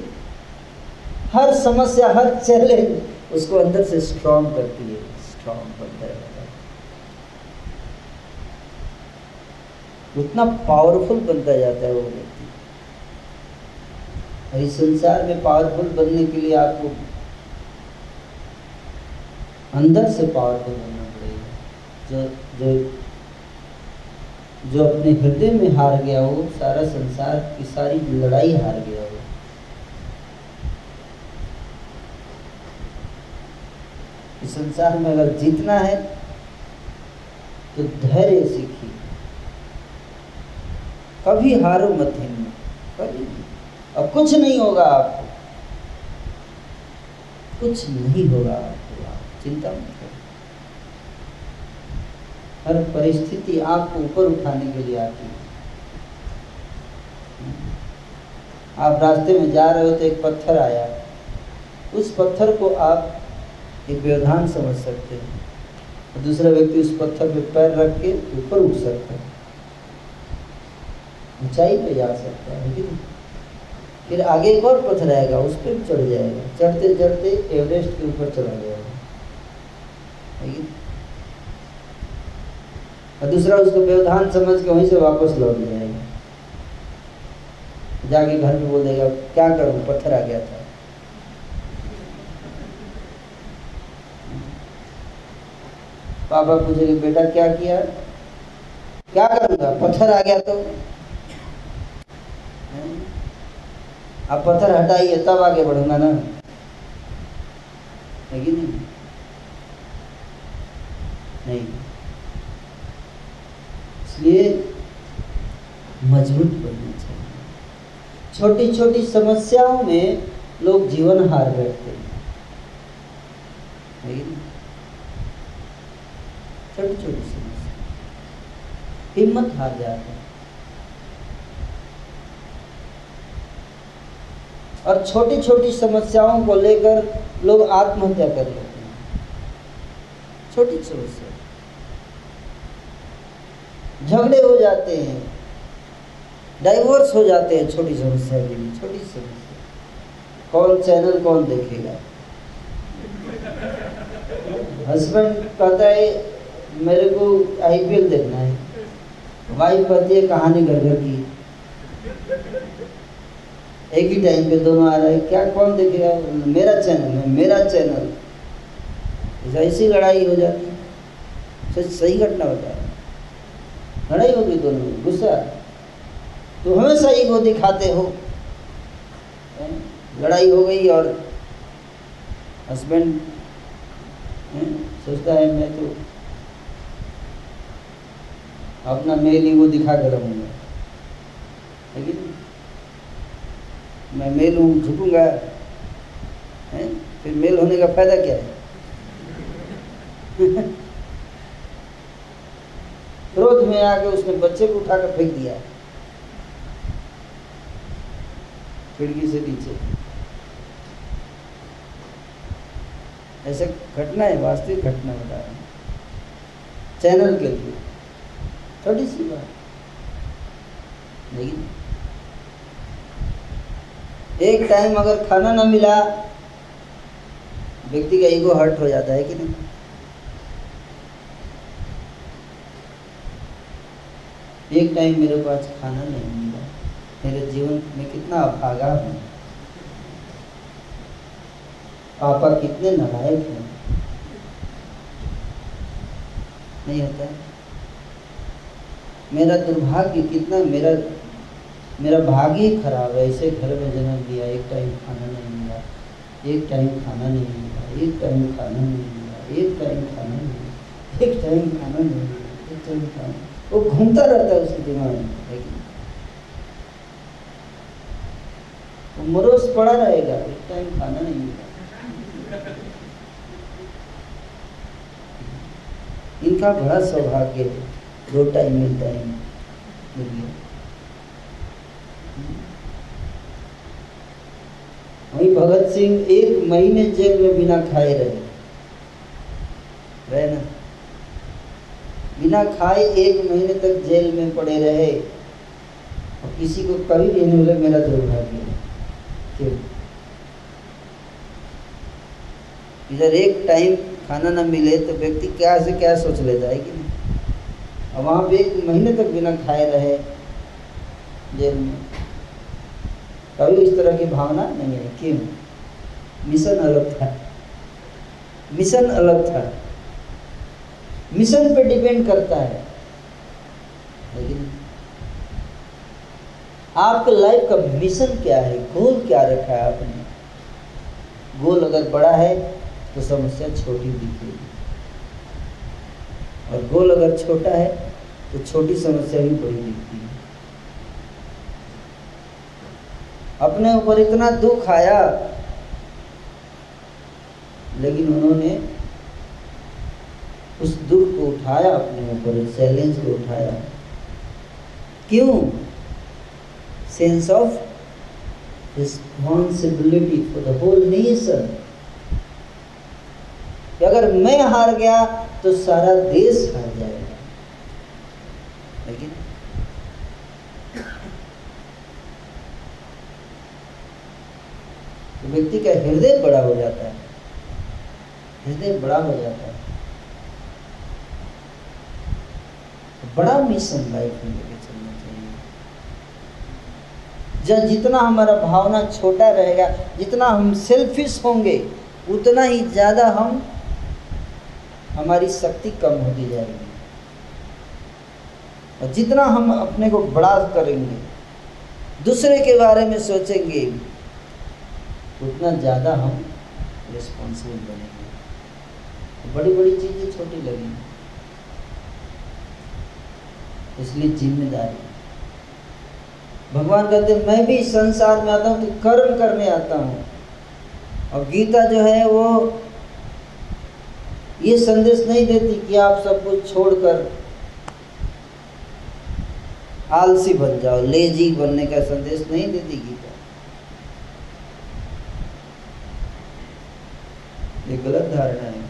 हर समस्या, हर चैलेंज उसको अंदर से स्ट्रांग करती है, स्ट्रांग करता है, उतना पावरफुल बनता जाता है वो व्यक्ति। इस संसार में पावरफुल बनने के लिए आपको अंदर से पावरफुल बनना पड़ेगा। जो जो जो अपने हृदय में हार गया हो, सारा संसार की सारी लड़ाई हार गया हो। इस संसार में अगर जीतना है तो धैर्य सीखिए, कभी हारो मत हिम्मत, कभी। अब कुछ नहीं होगा आपको, कुछ नहीं होगा आपको, आप चिंता मत करो। हर परिस्थिति आपको ऊपर उठाने के लिए आती है। आप रास्ते में जा रहे हो तो एक पत्थर आया, उस पत्थर को आप एक व्यवधान समझ सकते हैं, और दूसरा व्यक्ति उस पत्थर पे पैर रख के ऊपर उठ सकता है, ऊंचाई पे जा सकता है, ठीक है। फिर आगे एक और पत्थर आएगा, उस पर भी चढ़ जाएगा, चढ़ते चढ़ते एवरेस्ट के ऊपर चढ़ा जाएगा, ठीक है। और दूसरा उसको व्यवधान समझ के वहीं से वापस लौट जाएगा, जाके घर में बोल देगा क्या करूं, पत्थर आ गया था। पापा पूछेंगे बेटा क्या किया, क्या करूंगा, पत्थर आ गया। तो आप पत्थर हटाइए तब आगे बढ़ूंगा ना, है कि नहीं? नहीं, ये मजबूत बनना चाहिए। छोटी छोटी समस्याओं में लोग जीवन हार बैठते हैं, छोटी छोटी समस्या, हिम्मत हार जाते हैं। और छोटी छोटी समस्याओं को लेकर लोग आत्महत्या कर लेते हैं, छोटी समस्या झगड़े हो जाते हैं, डाइवोर्स हो जाते हैं, छोटी समस्या के लिए। छोटी समस्या, कौन चैनल कौन देखेगा। हस्बैंड कहता है मेरे को आईपीएल देखना है, वाइफ कहती है कहानी घर घर की, एक ही टाइम पे दोनों आ रहा है, क्या कौन देखेगा, मेरा चैनल है, मेरा चैनल। ऐसी लड़ाई हो जाती है। सही घटना बताया, लड़ाई होगी दोनों में, गुस्सा। तो हमेशा ईगो दिखाते हो, लड़ाई हो गई और हस्बैंड सोचता है मैं तो अपना मेल ईगो दिखा कर रहूँगा, लेकिन मैं मेल हूँ झुकूँगा, फिर मेल होने का फायदा क्या है। क्रोध में आके उसने बच्चे को उठाकर फेंक दिया खिड़की से नीचे। ऐसे घटना है, वास्तविक घटना बता रहा हूँ चैनल के लिए, थोड़ी सी बात। लेकिन एक टाइम अगर खाना ना मिला, व्यक्ति का ईगो हर्ट हो जाता है कि नहीं। एक टाइम मेरे को आज खाना नहीं मिला, मेरे जीवन में कितना अभागा हूँ, पापा कितने नालायक हैं। नहीं होता है, मेरा दुर्भाग्य कितना, मेरा मेरा भाग्य खराब है, ऐसे घर में जन्म लिया। एक टाइम खाना नहीं मिला, एक टाइम खाना नहीं मिला, एक टाइम खाना नहीं मिला, एक टाइम खाना नहीं मिला, एक टाइम खाना नहीं मिला, एक टाइम खाना। वो घूमता रहता है उसके दिमाग में, वो मरोस पड़ा रहेगा, एक टाइम खाना नहीं मिला। इनका बड़ा सौभाग्य है, दो टाइम मिलता है। वही भगत सिंह एक महीने जेल में बिना खाए रहे, रहे ना, बिना खाए एक महीने तक जेल में पड़े रहे। और किसी को कभी भी नहीं बोले मेरा दुर्भाग्य है, क्यों? इधर एक टाइम खाना ना मिले तो व्यक्ति क्या से क्या सोच लेता है कि नहीं। और वहाँ पे एक महीने तक बिना खाए रहे जेल में, कभी इस तरह की भावना नहीं आई, क्यों? मिशन अलग था, मिशन अलग था, मिशन पे डिपेंड करता है। लेकिन आपके लाइफ का मिशन क्या है, गोल क्या रखा है आपने। गोल अगर बड़ा है तो समस्या छोटी दिखेगी, और गोल अगर छोटा है तो छोटी समस्या भी बड़ी दिखती है। अपने ऊपर इतना दुख आया, लेकिन उन्होंने उस दुख को उठाया अपने ऊपर, चैलेंज को उठाया, क्यों? Sense of responsibility for the whole nation. अगर मैं हार गया तो सारा देश हार जाएगा, लेकिन व्यक्ति का हृदय बड़ा हो जाता है, हृदय बड़ा हो जाता है। बड़ा मिशन लाइफ में लेके चलना चाहिए। जब जितना हमारा भावना छोटा रहेगा, जितना हम सेल्फिश होंगे, उतना ही ज़्यादा हम हमारी शक्ति कम होती जाएगी। और जितना हम अपने को बड़ा करेंगे, दूसरे के बारे में सोचेंगे, उतना ज़्यादा हम रिस्पॉन्सिबल बनेंगे। तो बड़ी बड़ी चीज़ें छोटी लगेंगी, इसलिए जिम्मेदारी। भगवान कहते हैं मैं भी इस संसार में आता हूँ तो कर्म करने आता हूँ। और गीता जो है वो ये संदेश नहीं देती कि आप सब कुछ छोड़कर आलसी बन जाओ, लेजी बनने का संदेश नहीं देती गीता। ये गलत धारणा है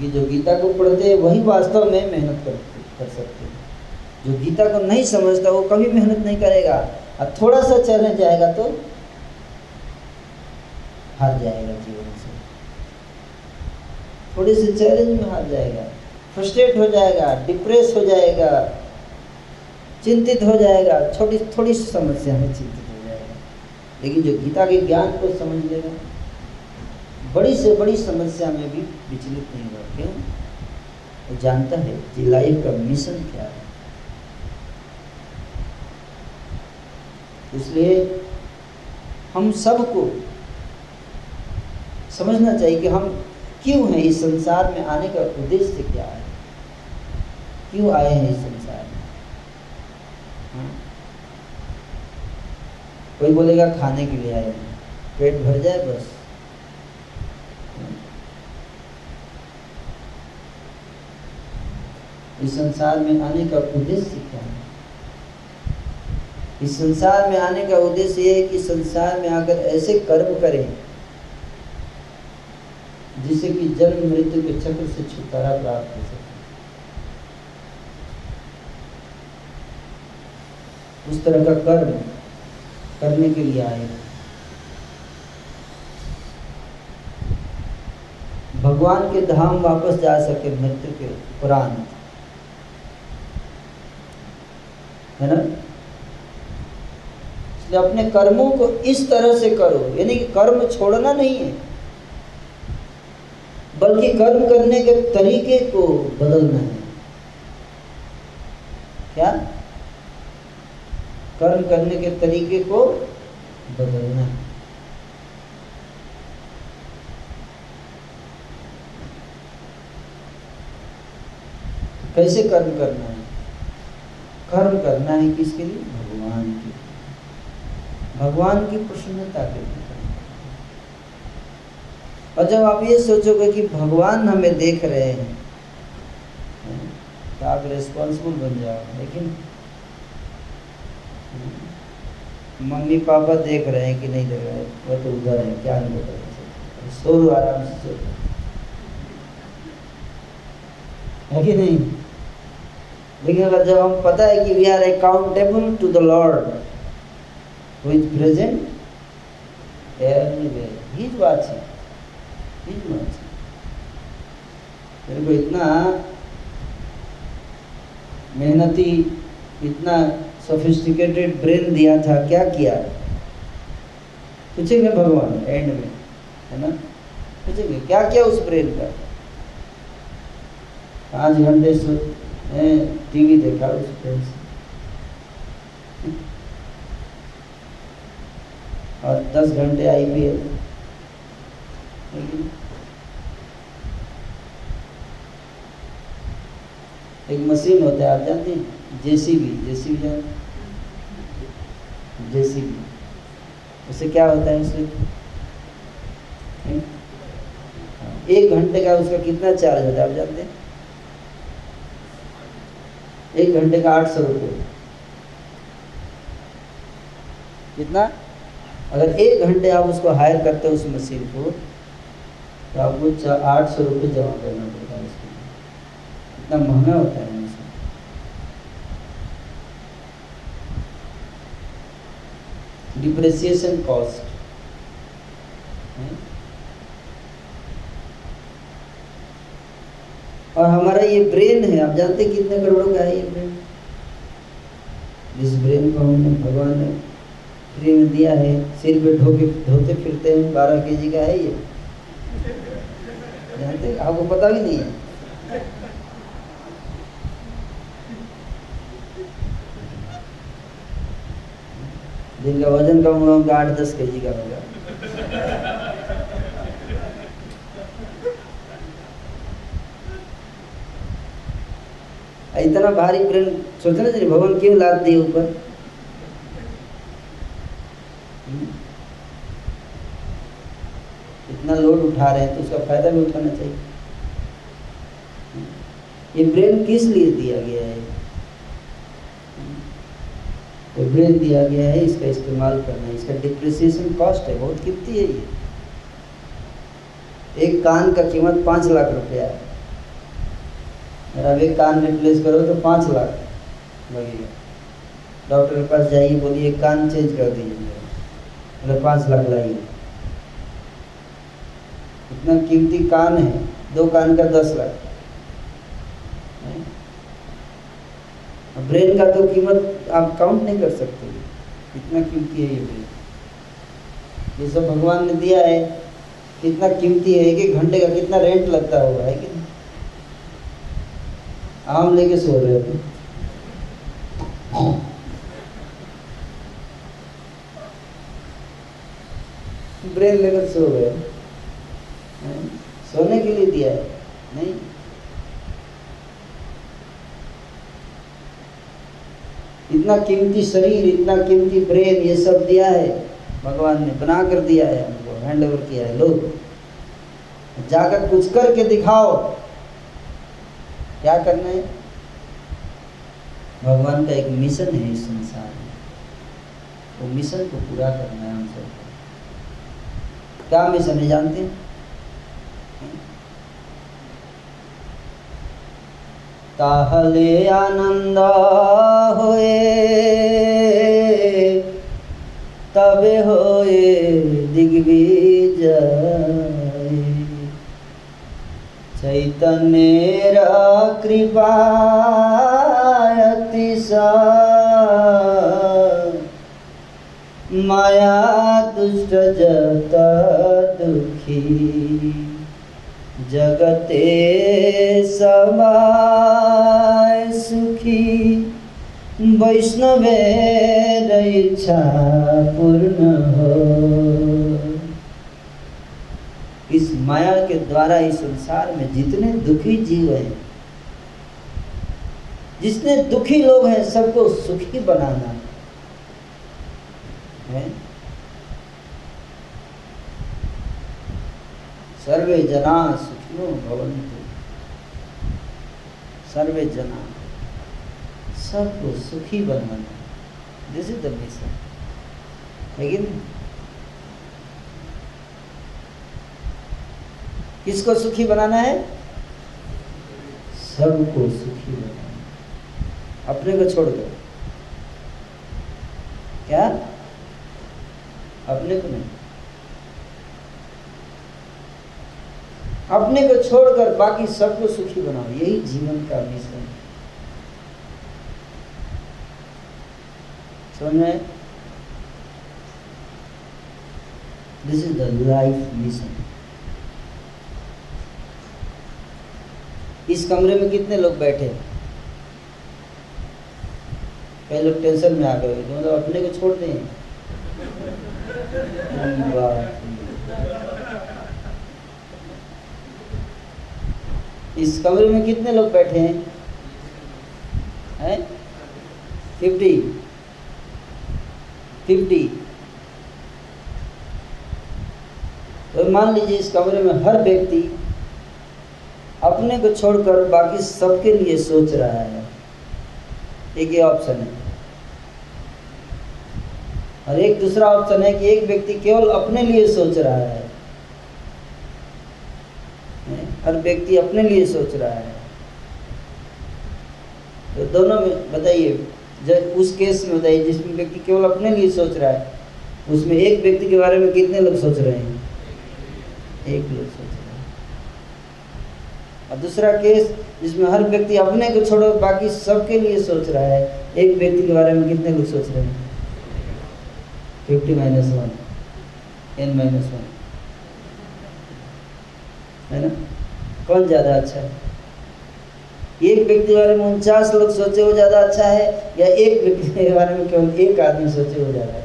कि जो गीता को पढ़ते हैं वही वास्तव में मेहनत कर कर सकते हैं। जो गीता को नहीं समझता वो कभी मेहनत नहीं करेगा, और थोड़ा सा चैलेंज आएगा तो हार जाएगा जीवन से। थोड़े से चैलेंज में हार जाएगा, फ्रस्ट्रेट हो जाएगा, डिप्रेस हो जाएगा, चिंतित हो जाएगा, छोटी थोड़ी सी समस्या में चिंतित हो जाएगा। लेकिन जो गीता के ज्ञान को समझ लेगा, बड़ी से बड़ी समस्या में भी विचलित नहीं होगा, क्यों? और जानता है कि लाइफ का मिशन क्या है। इसलिए हम सबको समझना चाहिए कि हम क्यों हैं, इस संसार में आने का उद्देश्य क्या है, क्यों आए हैं इस संसार में। हाँ? कोई बोलेगा खाने के लिए आए हैं, पेट भर जाए बस। इस संसार में आने का उद्देश्य क्या है? इस संसार में आने का उद्देश्य यह है कि संसार में आकर ऐसे कर्म करें जिससे कि जन्म मृत्यु के चक्र से छुटकारा प्राप्त हो सके। उस तरह का कर्म करने के लिए आए। भगवान के धाम वापस जा सके मृत्यु के उपरांत, है ना। इसलिए अपने कर्मों को इस तरह से करो, यानी कि कर्म छोड़ना नहीं है बल्कि कर्म करने के तरीके को बदलना है। क्या? कर्म करने के तरीके को बदलना है। कैसे कर्म करना है? कर्म करना है किसके लिए? भगवान के लिए, भगवान की प्रसन्नता के लिए। और जब आप ये सोचोगे कि भगवान हमें देख रहे हैं तो आप रेस्पॉन्सिबल बन जाओ। लेकिन मम्मी पापा देख रहे हैं कि नहीं देख रहे, वो तो उधर है, क्या नहीं कर सो आराम से सो, है कि नहीं। लेकिन अगर जब हम पता है कि we are accountable to the Lord who is present everywhere, he is watching. मेरे को इतना मेहनती, इतना सोफिस्टिकेटेड ब्रेन दिया था, क्या किया पूछेंगे भगवान एंड में, है ना। पूछेंगे क्या किया उस ब्रेन का। पाँच घंटे टीवी देखा उस ब्रेन से और दस घंटे आईपीएल। एक मशीन होता है, आप जानते हैं, जेसीबी। जेसीबी जानते, जेसीबी। उससे क्या होता है? उससे एक घंटे का उसका कितना चार्ज होता है आप जानते हैं? एक घंटे का आठ सौ रुपये। कितना? अगर एक घंटे आप उसको हायर करते हो उस मशीन को तो आपको आठ सौ रुपये जमा करना पड़ता है उसके लिए। इतना महंगा होता है मशीन। डिप्रेसिएशन कॉस्ट, और हमारा ये ब्रेन है, आप जानते हैं कितने करोड़ों का है ये ब्रेन। जिस ब्रेन को हमने भगवान ने फ्री में दिया है, सिर पे ढोके ढोते फिरते हैं। बारह के जी का है ये, जानते, आपको पता भी नहीं है। जिनका वजन कम होगा उनका आठ दस के जी का होगा। इतना भारी ब्रेन, सोचना चाहिए भगवान क्यों लाद दिए ऊपर। इतना लोड उठा रहे हैं तो उसका फायदा भी उठाना चाहिए। ये ब्रेन किस लिए दिया गया है? तो ब्रेन दिया गया है इसका इस्तेमाल करना। इसका डिप्रेसिएशन कॉस्ट है, बहुत कीमती है ये। एक कान का कीमत पाँच लाख रुपया है। अगर आप एक कान रिप्लेस करो तो पाँच लाख लगेगा। डॉक्टर के पास जाइए, बोलिए कान चेंज कर दीजिए, मतलब पाँच लाख लाइए। इतना कीमती कान है, दो कान का दस लाख। ब्रेन का तो कीमत आप काउंट नहीं कर सकते, इतना कीमती है ये ब्रेन। ये सब भगवान ने दिया है, कितना कीमती है। एक एक घंटे का कितना रेंट लगता होगा, है कि नहीं। आम लेके सो रहे थे। ब्रेन लेकर सो गए, सोने के लिए दिया नहीं। इतना कीमती शरीर, इतना कीमती ब्रेन, ये सब दिया है भगवान ने, बना कर दिया है हमको, हैंड ओवर किया है। लोग जाकर कुछ करके दिखाओ, क्या करना है। भगवान का एक मिशन है इस संसार में, वो मिशन को पूरा करना है हम सबको। क्या मिशन है जानते हैं? ताहले आनंद होए तबे होए दिग्विजय, चैतन्यरा कृपा अतिशय, माया दुष्ट जत दुखी, जगते सबाय सुखी, वैष्णवेर इच्छा पूर्ण हो। इस माया के द्वारा इस संसार में जितने दुखी जीव हैं, जितने दुखी लोग हैं, सबको सुखी बनाना है। सर्वे जना सुखिनो भवन्तु, सर्वे जना सबको सुखी बनाना, दिस इज द मिशन। लेकिन किसको सुखी बनाना है? सबको सुखी बनाना, अपने को छोड़ दो। क्या अपने को नहीं, अपने को छोड़कर बाकी सबको सुखी बनाओ, यही जीवन का मिशन है। समझ में? This is the life mission. इस कमरे में कितने लोग बैठे? कई लोग टेंशन में आ गए, मतलब अपने को छोड़ दें। इस कमरे में कितने लोग बैठे हैं? हैं? फिफ्टी फिफ्टी तो मान लीजिए इस कमरे में हर व्यक्ति अपने को छोड़कर बाकी सबके लिए सोच रहा है। एक ये ऑप्शन है, और एक दूसरा ऑप्शन है कि एक व्यक्ति केवल अपने लिए सोच रहा है, हर व्यक्ति अपने लिए सोच रहा है। तो दोनों में बताइए, उस केस में बताइए जिसमें व्यक्ति केवल अपने लिए सोच रहा है, उसमें एक व्यक्ति के बारे में कितने लोग सोच रहे हैं? एक लोग सोच रहे हैं। और दूसरा केस जिसमें हर व्यक्ति अपने को छोड़ो बाकी सबके लिए सोच रहा है, एक व्यक्ति के बारे में कितने लोग सोच रहे हैं? Fifty minus one, N minus one, है ना? कौन ज़्यादा अच्छा है? एक व्यक्ति के बारे में उनचास लोग सोचे वो ज़्यादा अच्छा है, या एक व्यक्ति के बारे में केवल एक आदमी सोचे वो ज़्यादा अच्छा है?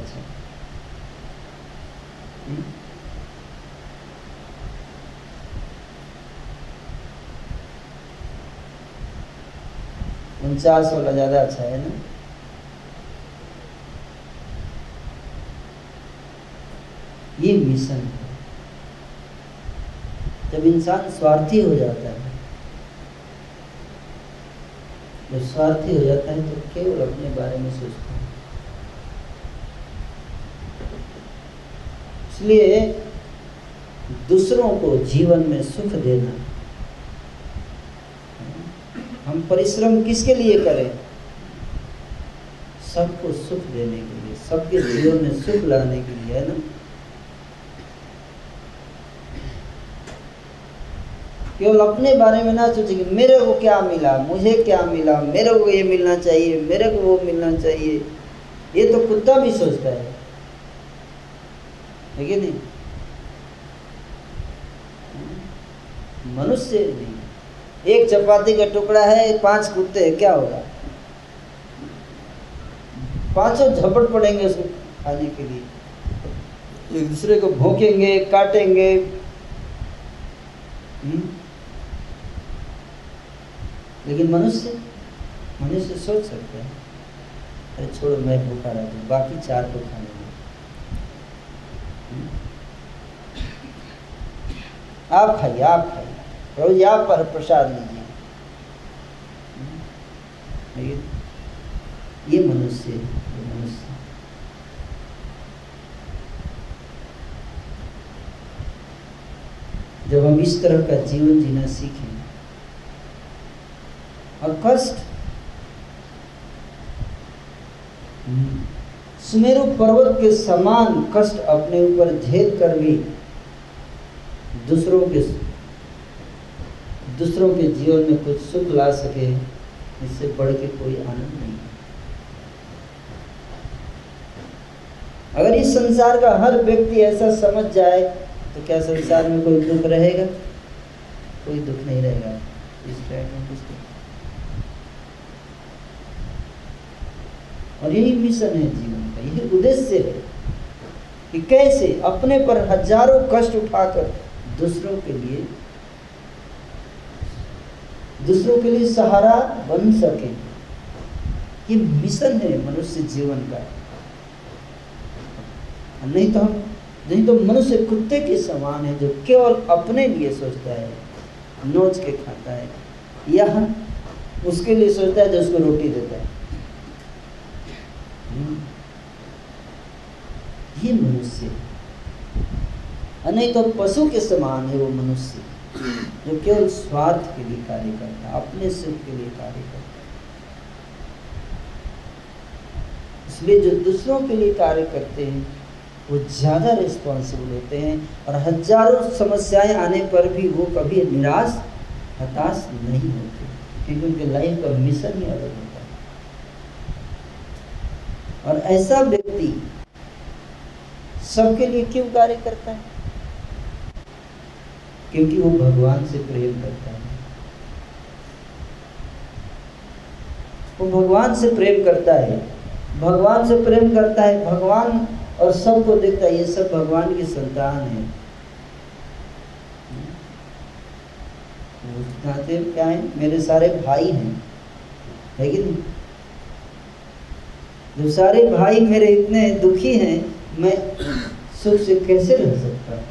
उनचास वाला ज़्यादा अच्छा है ना? ये मिशन है। जब इंसान स्वार्थी हो जाता है, जब स्वार्थी हो जाता है तो केवल अपने बारे में सोचता है। इसलिए दूसरों को जीवन में सुख देना, हम परिश्रम किसके लिए करें? सबको सुख देने के लिए, सबके जीवन में सुख लाने के लिए, है ना? केवल अपने बारे में ना सोचेंगे, मेरे को क्या मिला, मुझे क्या मिला, मेरे को ये मिलना चाहिए, मेरे को वो मिलना चाहिए। ये तो कुत्ता भी सोचता है, है कि नहीं? मनुष्य नहीं, एक चपाती का टुकड़ा है, पांच कुत्ते हैं, क्या होगा? पांचों झपट पड़ेंगे उसको खाने के लिए, एक दूसरे को भोंकेंगे, काटेंगे। हुँ? लेकिन मनुष्य मनुष्य सोच सकते हैं, अरे छोड़ो मैं भूखा रह दूँ, बाकी चार को खाने दो, आप खाइए आप खाइए रोज आप पर प्रसाद लीजिए। लेकिन ये मनुष्य ये मनुष्य जब हम इस तरह का जीवन जीना सीखें, और कष्ट सुमेरु पर्वत के समान कष्ट अपने ऊपर झेल कर भी दूसरों के दूसरों के जीवन में कुछ सुख ला सके, इससे बढ़ के कोई आनंद नहीं है। अगर इस संसार का हर व्यक्ति ऐसा समझ जाए तो क्या संसार में कोई दुख रहेगा? कोई दुख नहीं रहेगा। इस टाइप में कुछ और यही मिशन है जीवन का, यही उद्देश्य है कि कैसे अपने पर हजारों कष्ट उठाकर दूसरों के लिए दूसरों के लिए सहारा बन सके। ये मिशन है मनुष्य जीवन का। नहीं तो हम नहीं तो मनुष्य कुत्ते के समान है जो केवल अपने लिए सोचता है, नोच के खाता है, या उसके लिए सोचता है जो उसको रोटी देता है। ये मनुष्य, नहीं तो पशु के समान है वो मनुष्य जो केवल स्वार्थ के लिए कार्य करता है, अपने सुख के लिए कार्य करता है। इसलिए जो दूसरों के लिए कार्य करते हैं वो ज़्यादा रिस्पॉन्सिबल होते हैं, और हजारों समस्याएं आने पर भी वो कभी निराश हताश नहीं होते, क्योंकि उनके लाइफ का मिशन ही अलग होता है। और ऐसा व्यक्ति सबके लिए क्यों कार्य करता है? क्योंकि वो भगवान से प्रेम करता है, वो भगवान से प्रेम करता है, भगवान से प्रेम करता है, भगवान और सबको देखता है, ये सब भगवान की संतान है। कहते क्या है, मेरे सारे भाई हैं, लेकिन जो सारे भाई मेरे इतने दुखी हैं, मैं सुख से कैसे रह सकता हूँ?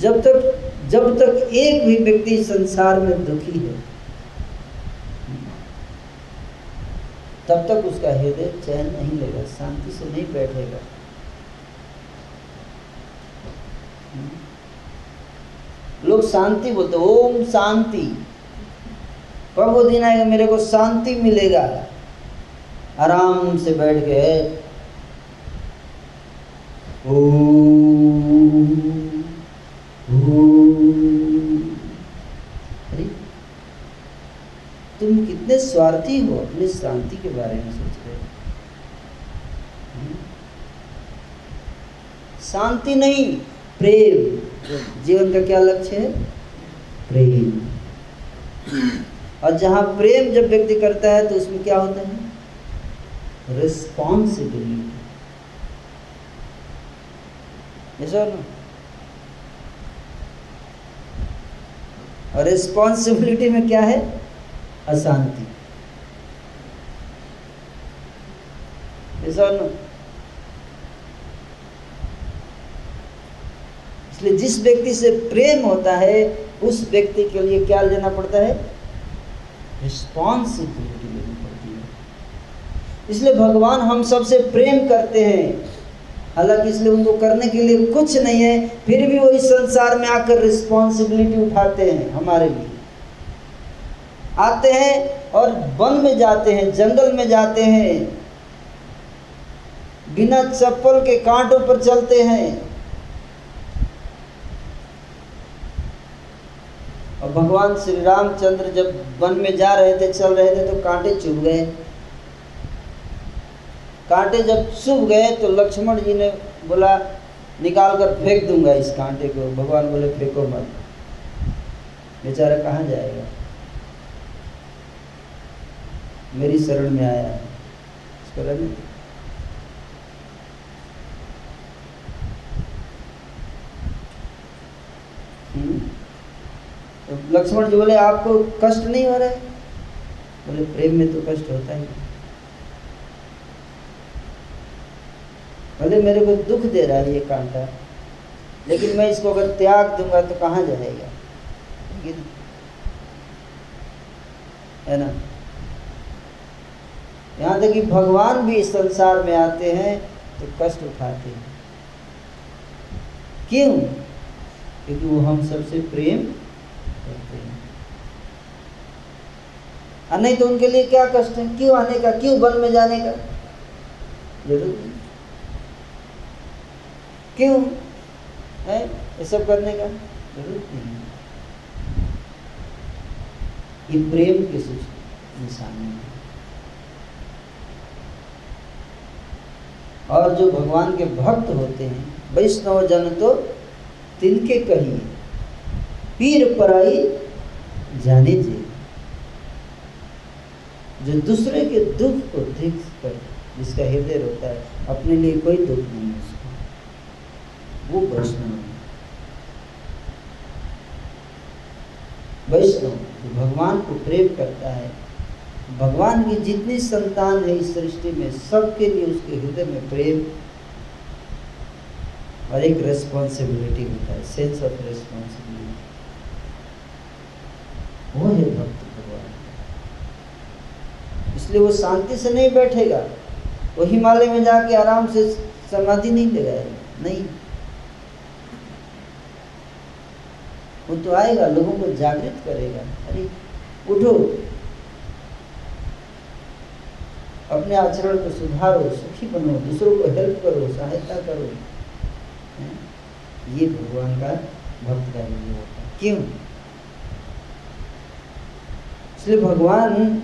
जब तक जब तक एक भी व्यक्ति संसार में दुखी है, तब तक उसका हृदय चैन नहीं लेगा, शांति से नहीं बैठेगा। लोग शांति बोलते, ओम शांति, कब वो दिन आएगा मेरे को शांति मिलेगा? आराम से बैठ के ओम, अरे तुम कितने स्वार्थी हो, अपनी शांति के बारे में सोच रहे हो। शांति नहीं, प्रेम। जीवन का क्या लक्ष्य है? प्रेम। और जहाँ प्रेम जब व्यक्ति करता है तो उसमें क्या होता है? रिस्पॉन्सिबिलिटी। ऐसा ना, और रिस्पॉन्सिबिलिटी में क्या है? अशांति। इसलिए जिस व्यक्ति से प्रेम होता है उस व्यक्ति के लिए क्या लेना पड़ता है? रिस्पॉन्सिबिलिटी लेनी पड़ती है। इसलिए भगवान हम सबसे प्रेम करते हैं, हालांकि इसलिए उनको करने के लिए कुछ नहीं है, फिर भी वो इस संसार में आकर रिस्पॉन्सिबिलिटी उठाते हैं हमारे लिए। आते हैं और वन में जाते हैं, जंगल में जाते हैं, बिना चप्पल के कांटों पर चलते हैं, और भगवान श्री रामचंद्र जब वन में जा रहे थे, चल रहे थे, तो कांटे चुभ गए। कांटे जब चुभ गए तो लक्ष्मण जी ने बोला, निकाल कर फेंक दूंगा इस कांटे को। भगवान बोले फेंको मत, बेचारा कहाँ जाएगा, मेरी शरण में आया है, इसको रहने दो। तो लक्ष्मण जी बोले आपको कष्ट नहीं हो रहा है? बोले प्रेम में तो कष्ट होता ही। बोले मेरे को दुख दे रहा है ये कांटा, लेकिन मैं इसको अगर त्याग दूंगा तो कहाँ जाएगा, है ना। यहाँ तक कि भगवान भी इस संसार में आते हैं तो कष्ट उठाते हैं, क्यों? क्योंकि वो हम सबसे प्रेम करते हैं। और नहीं तो उनके लिए क्या कष्ट है, क्यों आने का, क्यों वन में जाने का जरूर, क्यों है ये सब करने का जरूरत नहीं। ये प्रेम के सूचना निशानी है। और जो भगवान के भक्त होते हैं, वैष्णव जन तो तिनके कहिए पीर पराई जाने जी, जो दूसरे के दुख को देख कर जिसका हृदय रोता है, अपने लिए कोई दुख नहीं है उसको, वो वैष्णव है। वैष्णव जो भगवान को प्रेम करता है, भगवान की जितनी संतान है इस सृष्टि में, सबके लिए उसके हृदय में प्रेम और एक रेस्पॉन्सिबिलिटी होता है, सेंस ऑफ रेस्पॉन्सिबिलिटी, वो है भक्त भगवान। इसलिए वो शांति से नहीं बैठेगा, वो हिमालय में जाके आराम से समाधि नहीं लगाएगा, नहीं, वो तो आएगा, लोगों को जागृत करेगा, अरे उठो, अपने आचरण को सुधारो, सुखी बनो, दूसरों को हेल्प करो, सहायता करो। ये भगवान का भक्त का नहीं होता, क्यों? इसलिए भगवान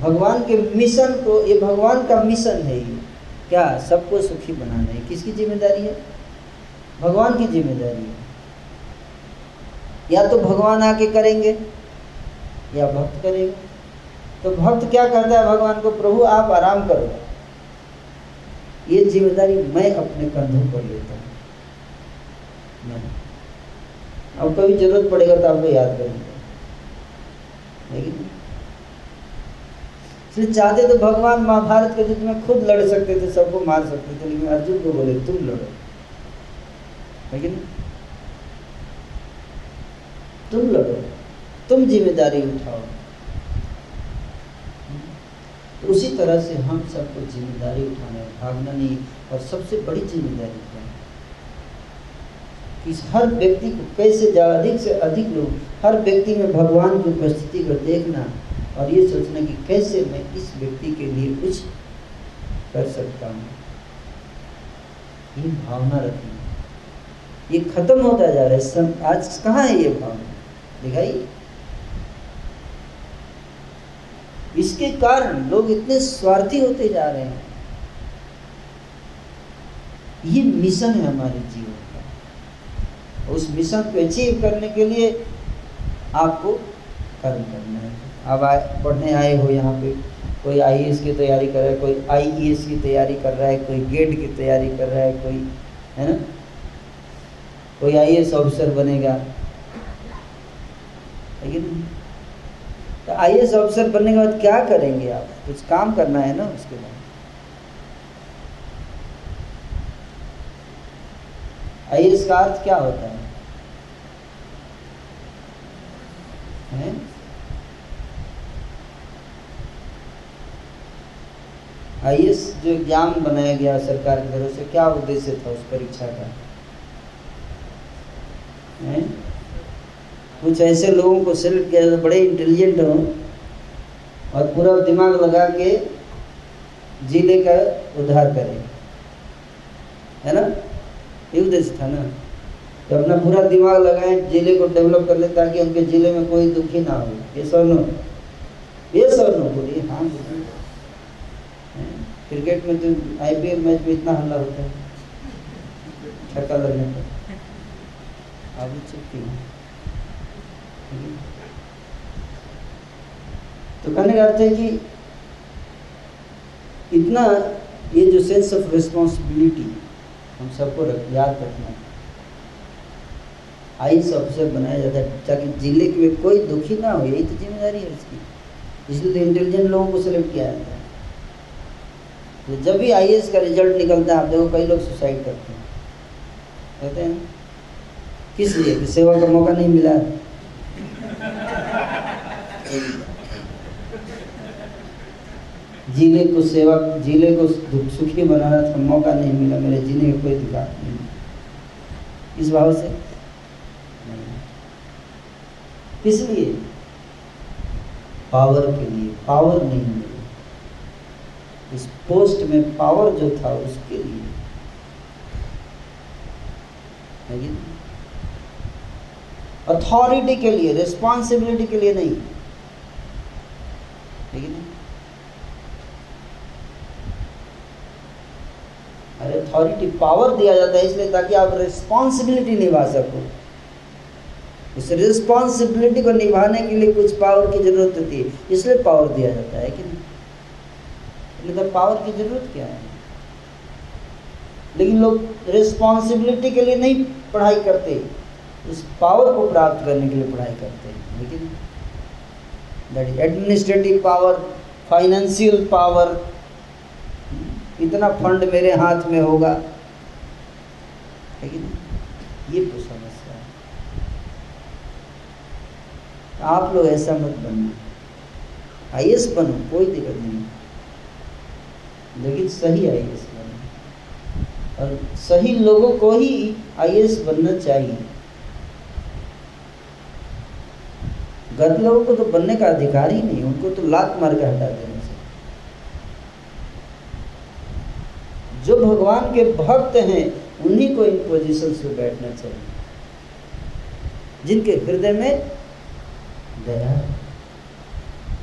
भगवान के मिशन को, ये भगवान का मिशन है, ये क्या, सबको सुखी बनाना है। किसकी जिम्मेदारी है? भगवान की जिम्मेदारी है। या तो भगवान आके करेंगे या भक्त करेगा। तो भक्त क्या करता है भगवान को, प्रभु आप आराम करो, ये जिम्मेदारी मैं अपने कंधों पर लेता हूँ, मैं अब कभी जरूरत पड़ेगा तो आपको याद करूँगा। लेकिन इसलिए चाहते तो भगवान महाभारत के युद्ध में खुद लड़ सकते थे, सबको मार सकते थे, लेकिन अर्जुन को बोले तुम लड़ो, लेकिन तुम लड़ो, तुम जिम्मेदारी उठाओ। उसी तरह से हम सबको जिम्मेदारी उठाना है, भागना नहीं। और सबसे बड़ी जिम्मेदारी क्या है कि हर व्यक्ति को कैसे ज़्यादा अधिक से अधिक लोग, हर व्यक्ति में भगवान की उपस्थिति को देखना और ये सोचना कि कैसे मैं इस व्यक्ति के लिए कुछ कर सकता हूँ, ये भावना रखना। ये खत्म होता जा रहा है, आज कहाँ है ये भावना, दिखाइए। इसके कारण लोग इतने स्वार्थी होते जा रहे हैं। ये मिशन है हमारे जीवन का, उस मिशन को अचीव करने के लिए आपको कर्म करना है। आप आ, पढ़ने आए हो यहाँ पे, कोई आई ए एस की तैयारी कर रहा है, कोई आई ई एस की तैयारी कर रहा है, कोई गेट की तैयारी कर रहा है, कोई है ना, कोई आई ए एस ऑफिसर बनेगा। लेकिन तो आई ए एस ऑफिसर बनने के बाद क्या करेंगे आप, कुछ काम करना है ना उसके बाद। आई ए एस का अर्थ क्या होता है, है? आई ए एस जो एग्जाम बनाया गया सरकार की तरफ से, क्या उद्देश्य था उस परीक्षा का, है? कुछ ऐसे लोगों को सिलेक्ट किया तो बड़े इंटेलिजेंट हों और पूरा दिमाग लगा के जिले का उद्धार करें, है ना, ये उद्देश्य था ना। तो अपना पूरा दिमाग लगाएं, जिले को डेवलप कर ले, ताकि उनके जिले में कोई दुखी ना हो। ये सोनो, ये सोनो बोलिए, हाँ बोलिए। क्रिकेट में तो आई पी एल मैच में इतना हल्ला होता है, धक्का लगने पर आगे चुपती है। तो कहने का अर्थ है कि इतना ये जो सेंस ऑफ रिस्पॉन्सिबिलिटी हम सबको याद रखना, आईएएस ऑफिसर बनाया जाता है ताकि जिले में कोई दुखी ना हो, यही तो जिम्मेदारी है इसकी। इसलिए तो इंटेलिजेंट लोगों को सिलेक्ट किया जाता है। तो जब भी आईएएस का रिजल्ट निकलता है आप देखो कई लोग सुसाइड करते हैं, कहते हैं किस लिए कि सेवा का मौका नहीं मिला। जिले को सेवा जिले को सुखी बनाना था, मौका नहीं मिला, मेरे जीने में कोई अधिकार नहीं, इस भाव से इसलिए पावर के लिए पावर नहीं मिली, इस पोस्ट में पावर जो था उसके लिए। लेकिन अथॉरिटी के लिए, रिस्पॉन्सिबिलिटी के लिए नहीं। लेकिन अरे अथॉरिटी पावर दिया जाता है इसलिए ताकि आप रिस्पॉन्सिबिलिटी निभा सको। इस रिस्पॉन्सिबिलिटी को निभाने के लिए कुछ पावर की जरूरत होती है, इसलिए पावर दिया जाता है कि नहीं। तो पावर की जरूरत क्या है? लेकिन लोग रिस्पॉन्सिबिलिटी के लिए नहीं पढ़ाई करते, उस पावर को प्राप्त करने के लिए पढ़ाई करते हैं। लेकिन that is administrative power, financial power, इतना फंड मेरे हाथ में होगा। लेकिन ये समस्या है। आप लोग ऐसा मत बनना, आईएएस बनो कोई दिक्कत नहीं, लेकिन सही आईएएस बनो। और सही लोगों को ही आईएएस बनना चाहिए। गलत लोगों को तो बनने का अधिकार ही नहीं, उनको तो लात मार के हटा देना चाहिए। जो भगवान के भक्त हैं उन्हीं को इन पोजिशन पे बैठना चाहिए, जिनके हृदय में दया।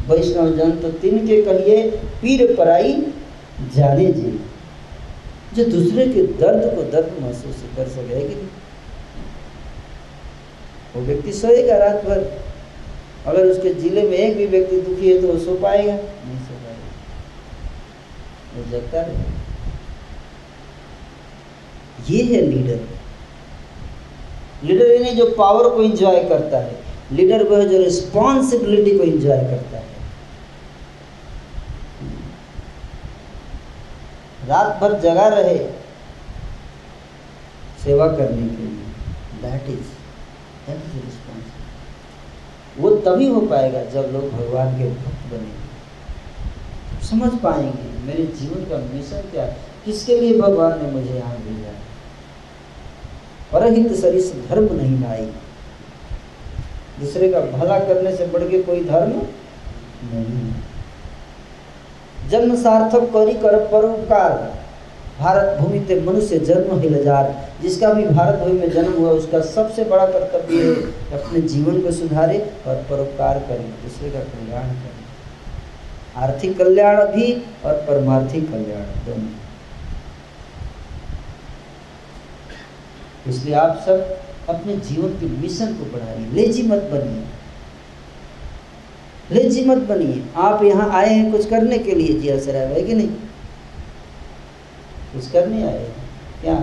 वैष्णव जन तो तिनके कहिए पीर पराई जाने जी, जो दूसरे के दर्द को दर्द महसूस कर सके। कि वो व्यक्ति सोएगा रात भर, अगर उसके जिले में एक भी व्यक्ति दुखी है तो वो सो पाएगा? नहीं सो पाएगा, वो जगता रहेगा। ये है लीडर। लीडर यानी जो पावर को एंजॉय करता है, लीडर वह जो रिस्पॉन्सिबिलिटी को एंजॉय करता है। रात भर जगा रहे सेवा करने के लिए, that is that is responsibility. वो तभी हो पाएगा जब लोग भगवान के भक्त बनेंगे, समझ पाएंगे मेरे जीवन का मिशन क्या, किसके लिए भगवान ने मुझे यहाँ भेजा है। परहित सरिस धर्म नहीं भाई, दूसरे का भला करने से बढ़ के कोई धर्म नहीं। जन्म सार्थक करी कर परोपकार, भारत भूमि ते मनुष्य जन्म हिलजार। जिसका भी भारत भूमि में जन्म हुआ उसका सबसे बड़ा कर्तव्य है अपने जीवन को सुधारे और परोपकार करें, दूसरे का कल्याण करें। आर्थिक कल्याण भी और परमार्थिक कल्याण दोनों। इसलिए आप सब अपने जीवन के मिशन को बढ़ाइए, लेजी मत बनिए, लेजी मत बनिए। आप यहाँ आए हैं कुछ करने के लिए, जिया सराय भाई कि नहीं, कुछ करने आए हैं क्या?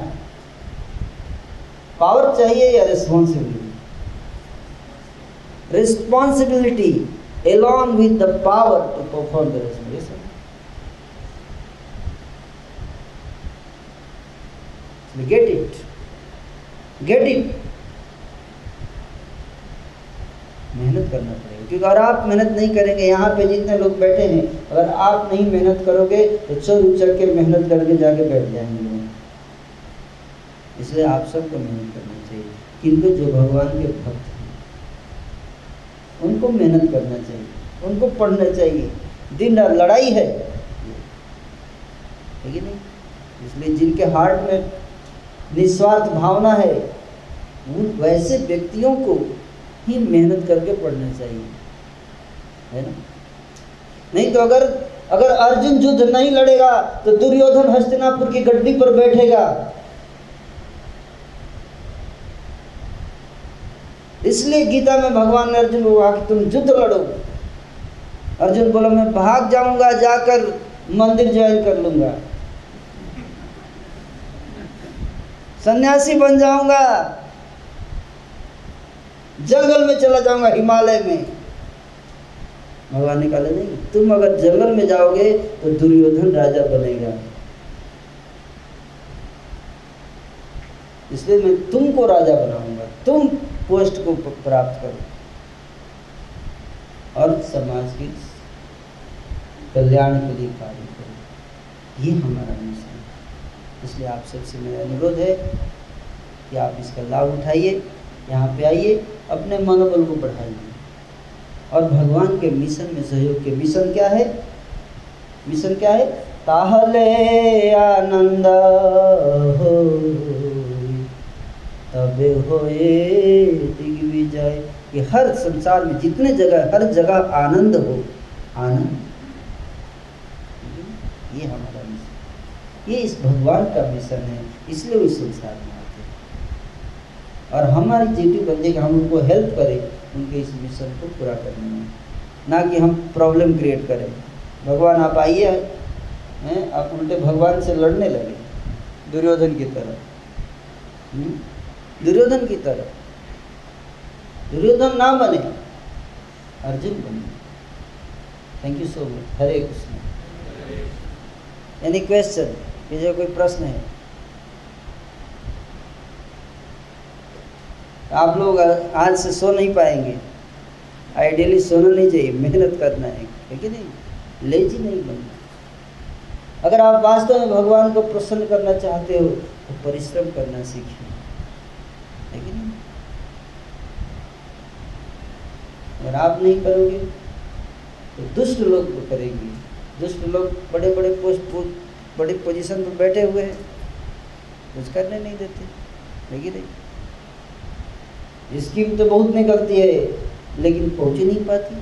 पावर चाहिए या responsibility? Responsibility along with the power to perform the respiration. Get it, get it. मेहनत करना पड़ेगा, क्योंकि अगर आप मेहनत नहीं करेंगे, यहाँ पे जितने लोग बैठे हैं, अगर आप नहीं मेहनत करोगे तो चोर उचर के मेहनत करके जाके बैठ जाएंगे। इसलिए आप सबको मेहनत करना चाहिए। किनको जो भगवान के भक्त हैं उनको मेहनत करना चाहिए, उनको पढ़ना चाहिए। दिन रात लड़ाई है, ठीक है नहीं? इसलिए जिनके हार्ट में निस्वार्थ भावना है उन वैसे व्यक्तियों को ही मेहनत करके पढ़ना चाहिए, है ना? नहीं तो अगर अगर अर्जुन युद्ध नहीं लड़ेगा तो दुर्योधन हस्तिनापुर की गद्दी पर बैठेगा, इसलिए गीता में भगवान ने अर्जुन को कहा कि तुम युद्ध लड़ो। अर्जुन बोला मैं भाग जाऊंगा, जाकर मंदिर ज्वाइन कर लूंगा, सन्यासी बन जाऊंगा, जंगल में चला जाऊंगा, हिमालय में। भगवान ने कहा नहीं, तुम अगर जंगल में जाओगे तो दुर्योधन राजा बनेगा, इसलिए मैं तुमको राजा बनाऊंगा, तुम पोस्ट को प्राप्त करो और समाज के कल्याण के लिए कार्य करो। ये हमारा मिशन है। इसलिए आप सबसे मेरा अनुरोध है कि आप इसका लाभ उठाइए, यहाँ पे आइए, अपने मनोबल को बढ़ाइए और भगवान के मिशन में सहयोग के। मिशन क्या है? मिशन क्या है? ताहले आनंद हो तबे होए दिग्विजय। कि हर संसार में जितने जगह, हर जगह आनंद हो, आनंद। ये हमारा मिशन, ये इस भगवान का मिशन है, इसलिए उस संसार में आते हैं। और हमारी ड्यूटी बनती है कि हम उनको हेल्प करें उनके इस मिशन को पूरा करने में, ना कि हम प्रॉब्लम क्रिएट करें। भगवान आप आइए, आप उल्टे भगवान से लड़ने लगे, दुर्योधन की तरह। दुर्योधन की तरह दुर्योधन ना बने, अर्जुन बने। Thank you so much. Hare Krishna. Any question? ये जो कोई प्रश्न है, आप लोग आज से सो नहीं पाएंगे। आइडियली सोना नहीं चाहिए, मेहनत करना है, है कि नहीं? लेजी नहीं बनना। अगर आप वास्तव में भगवान को प्रसन्न करना चाहते हो तो परिश्रम करना सीखिए, है कि नहीं? अगर आप नहीं करोगे तो दुष्ट लोग को करेंगे। दुष्ट लोग बड़े बड़े पोस्ट, बड़े पोजीशन पर बैठे हुए हैं, कुछ करने नहीं देते, है कि नहीं? स्कीम तो बहुत निकलती है लेकिन पहुंच नहीं पाती।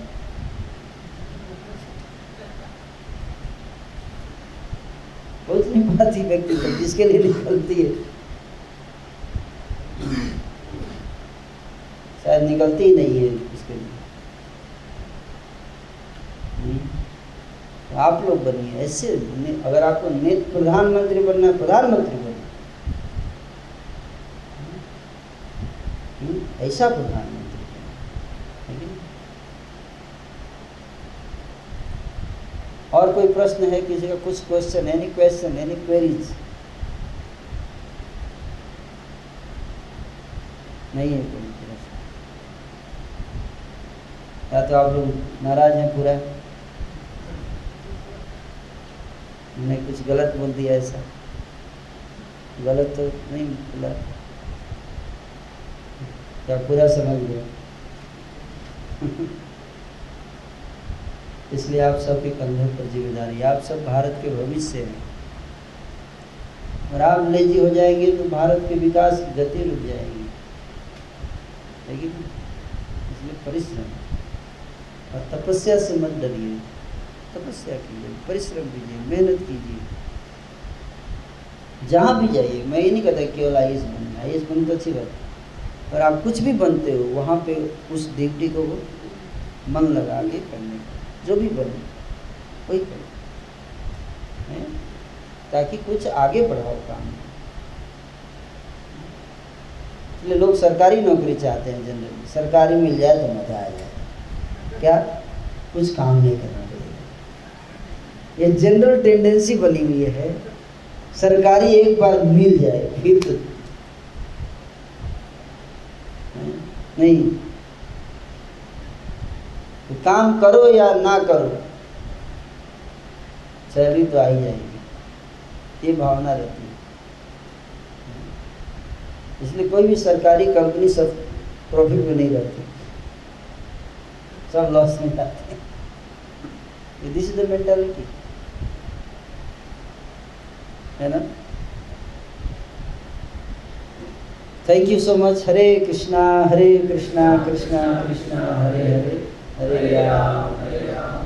बहुत नहीं पाती व्यक्ति तो जिसके लिए निकलती है, शायद निकलती ही नहीं है इसके लिए। तो आप लोग बनिए ऐसे। अगर आपको नेत प्रधानमंत्री बनना है, प्रधानमंत्री बनिए, ऐसा प्रधानमंत्री बनिए। और कोई प्रश्न है किसी का? कुछ question? Any question? Any queries? नहीं है कोई प्रश्न? या तो आप लोग नाराज हैं पूरा, मैंने कुछ गलत बोल दिया? ऐसा गलत तो नहीं बोला क्या? पूरा समझ गया। इसलिए आप सबके कंधों पर जिम्मेदारी, आप सब भारत के भविष्य हैं। और आप लेजी हो जाएंगे तो भारत के विकास की गति रुक जाएगी, लेकिन इसलिए परिश्रम और तपस्या से मत डरिए। तपस्या कीजिए, परिश्रम कीजिए, मेहनत कीजिए। जहाँ भी जाइए, मैं ये नहीं कहता केवल आई ए एस बनना, आई ए एस बनना तो अच्छी बात है, पर आप कुछ भी बनते हो वहाँ पे उस ड्यूटी को मन लगा के करने का, जो भी बने वही करो, ताकि कुछ आगे बढ़ाओ काम। इसलिए लोग सरकारी नौकरी चाहते हैं जनरली, सरकारी मिल जाए तो मजा आ जाए, क्या कुछ काम नहीं करना पड़ेगा। ये जनरल टेंडेंसी बनी हुई है, सरकारी एक बार मिल जाए फिर तो नहीं। तो काम करो या ना करो, सैलरी तो आ ही जाएगी, ये भावना रहती है। इसलिए कोई भी सरकारी कंपनी सब प्रॉफिट में नहीं रहती, सब लॉस में जाते हैं। दिस इज द मेंटालिटी, है ना? Thank you so much. Hare Krishna Hare Krishna Krishna Krishna Hare Hare, Hare Ram Hare Ram.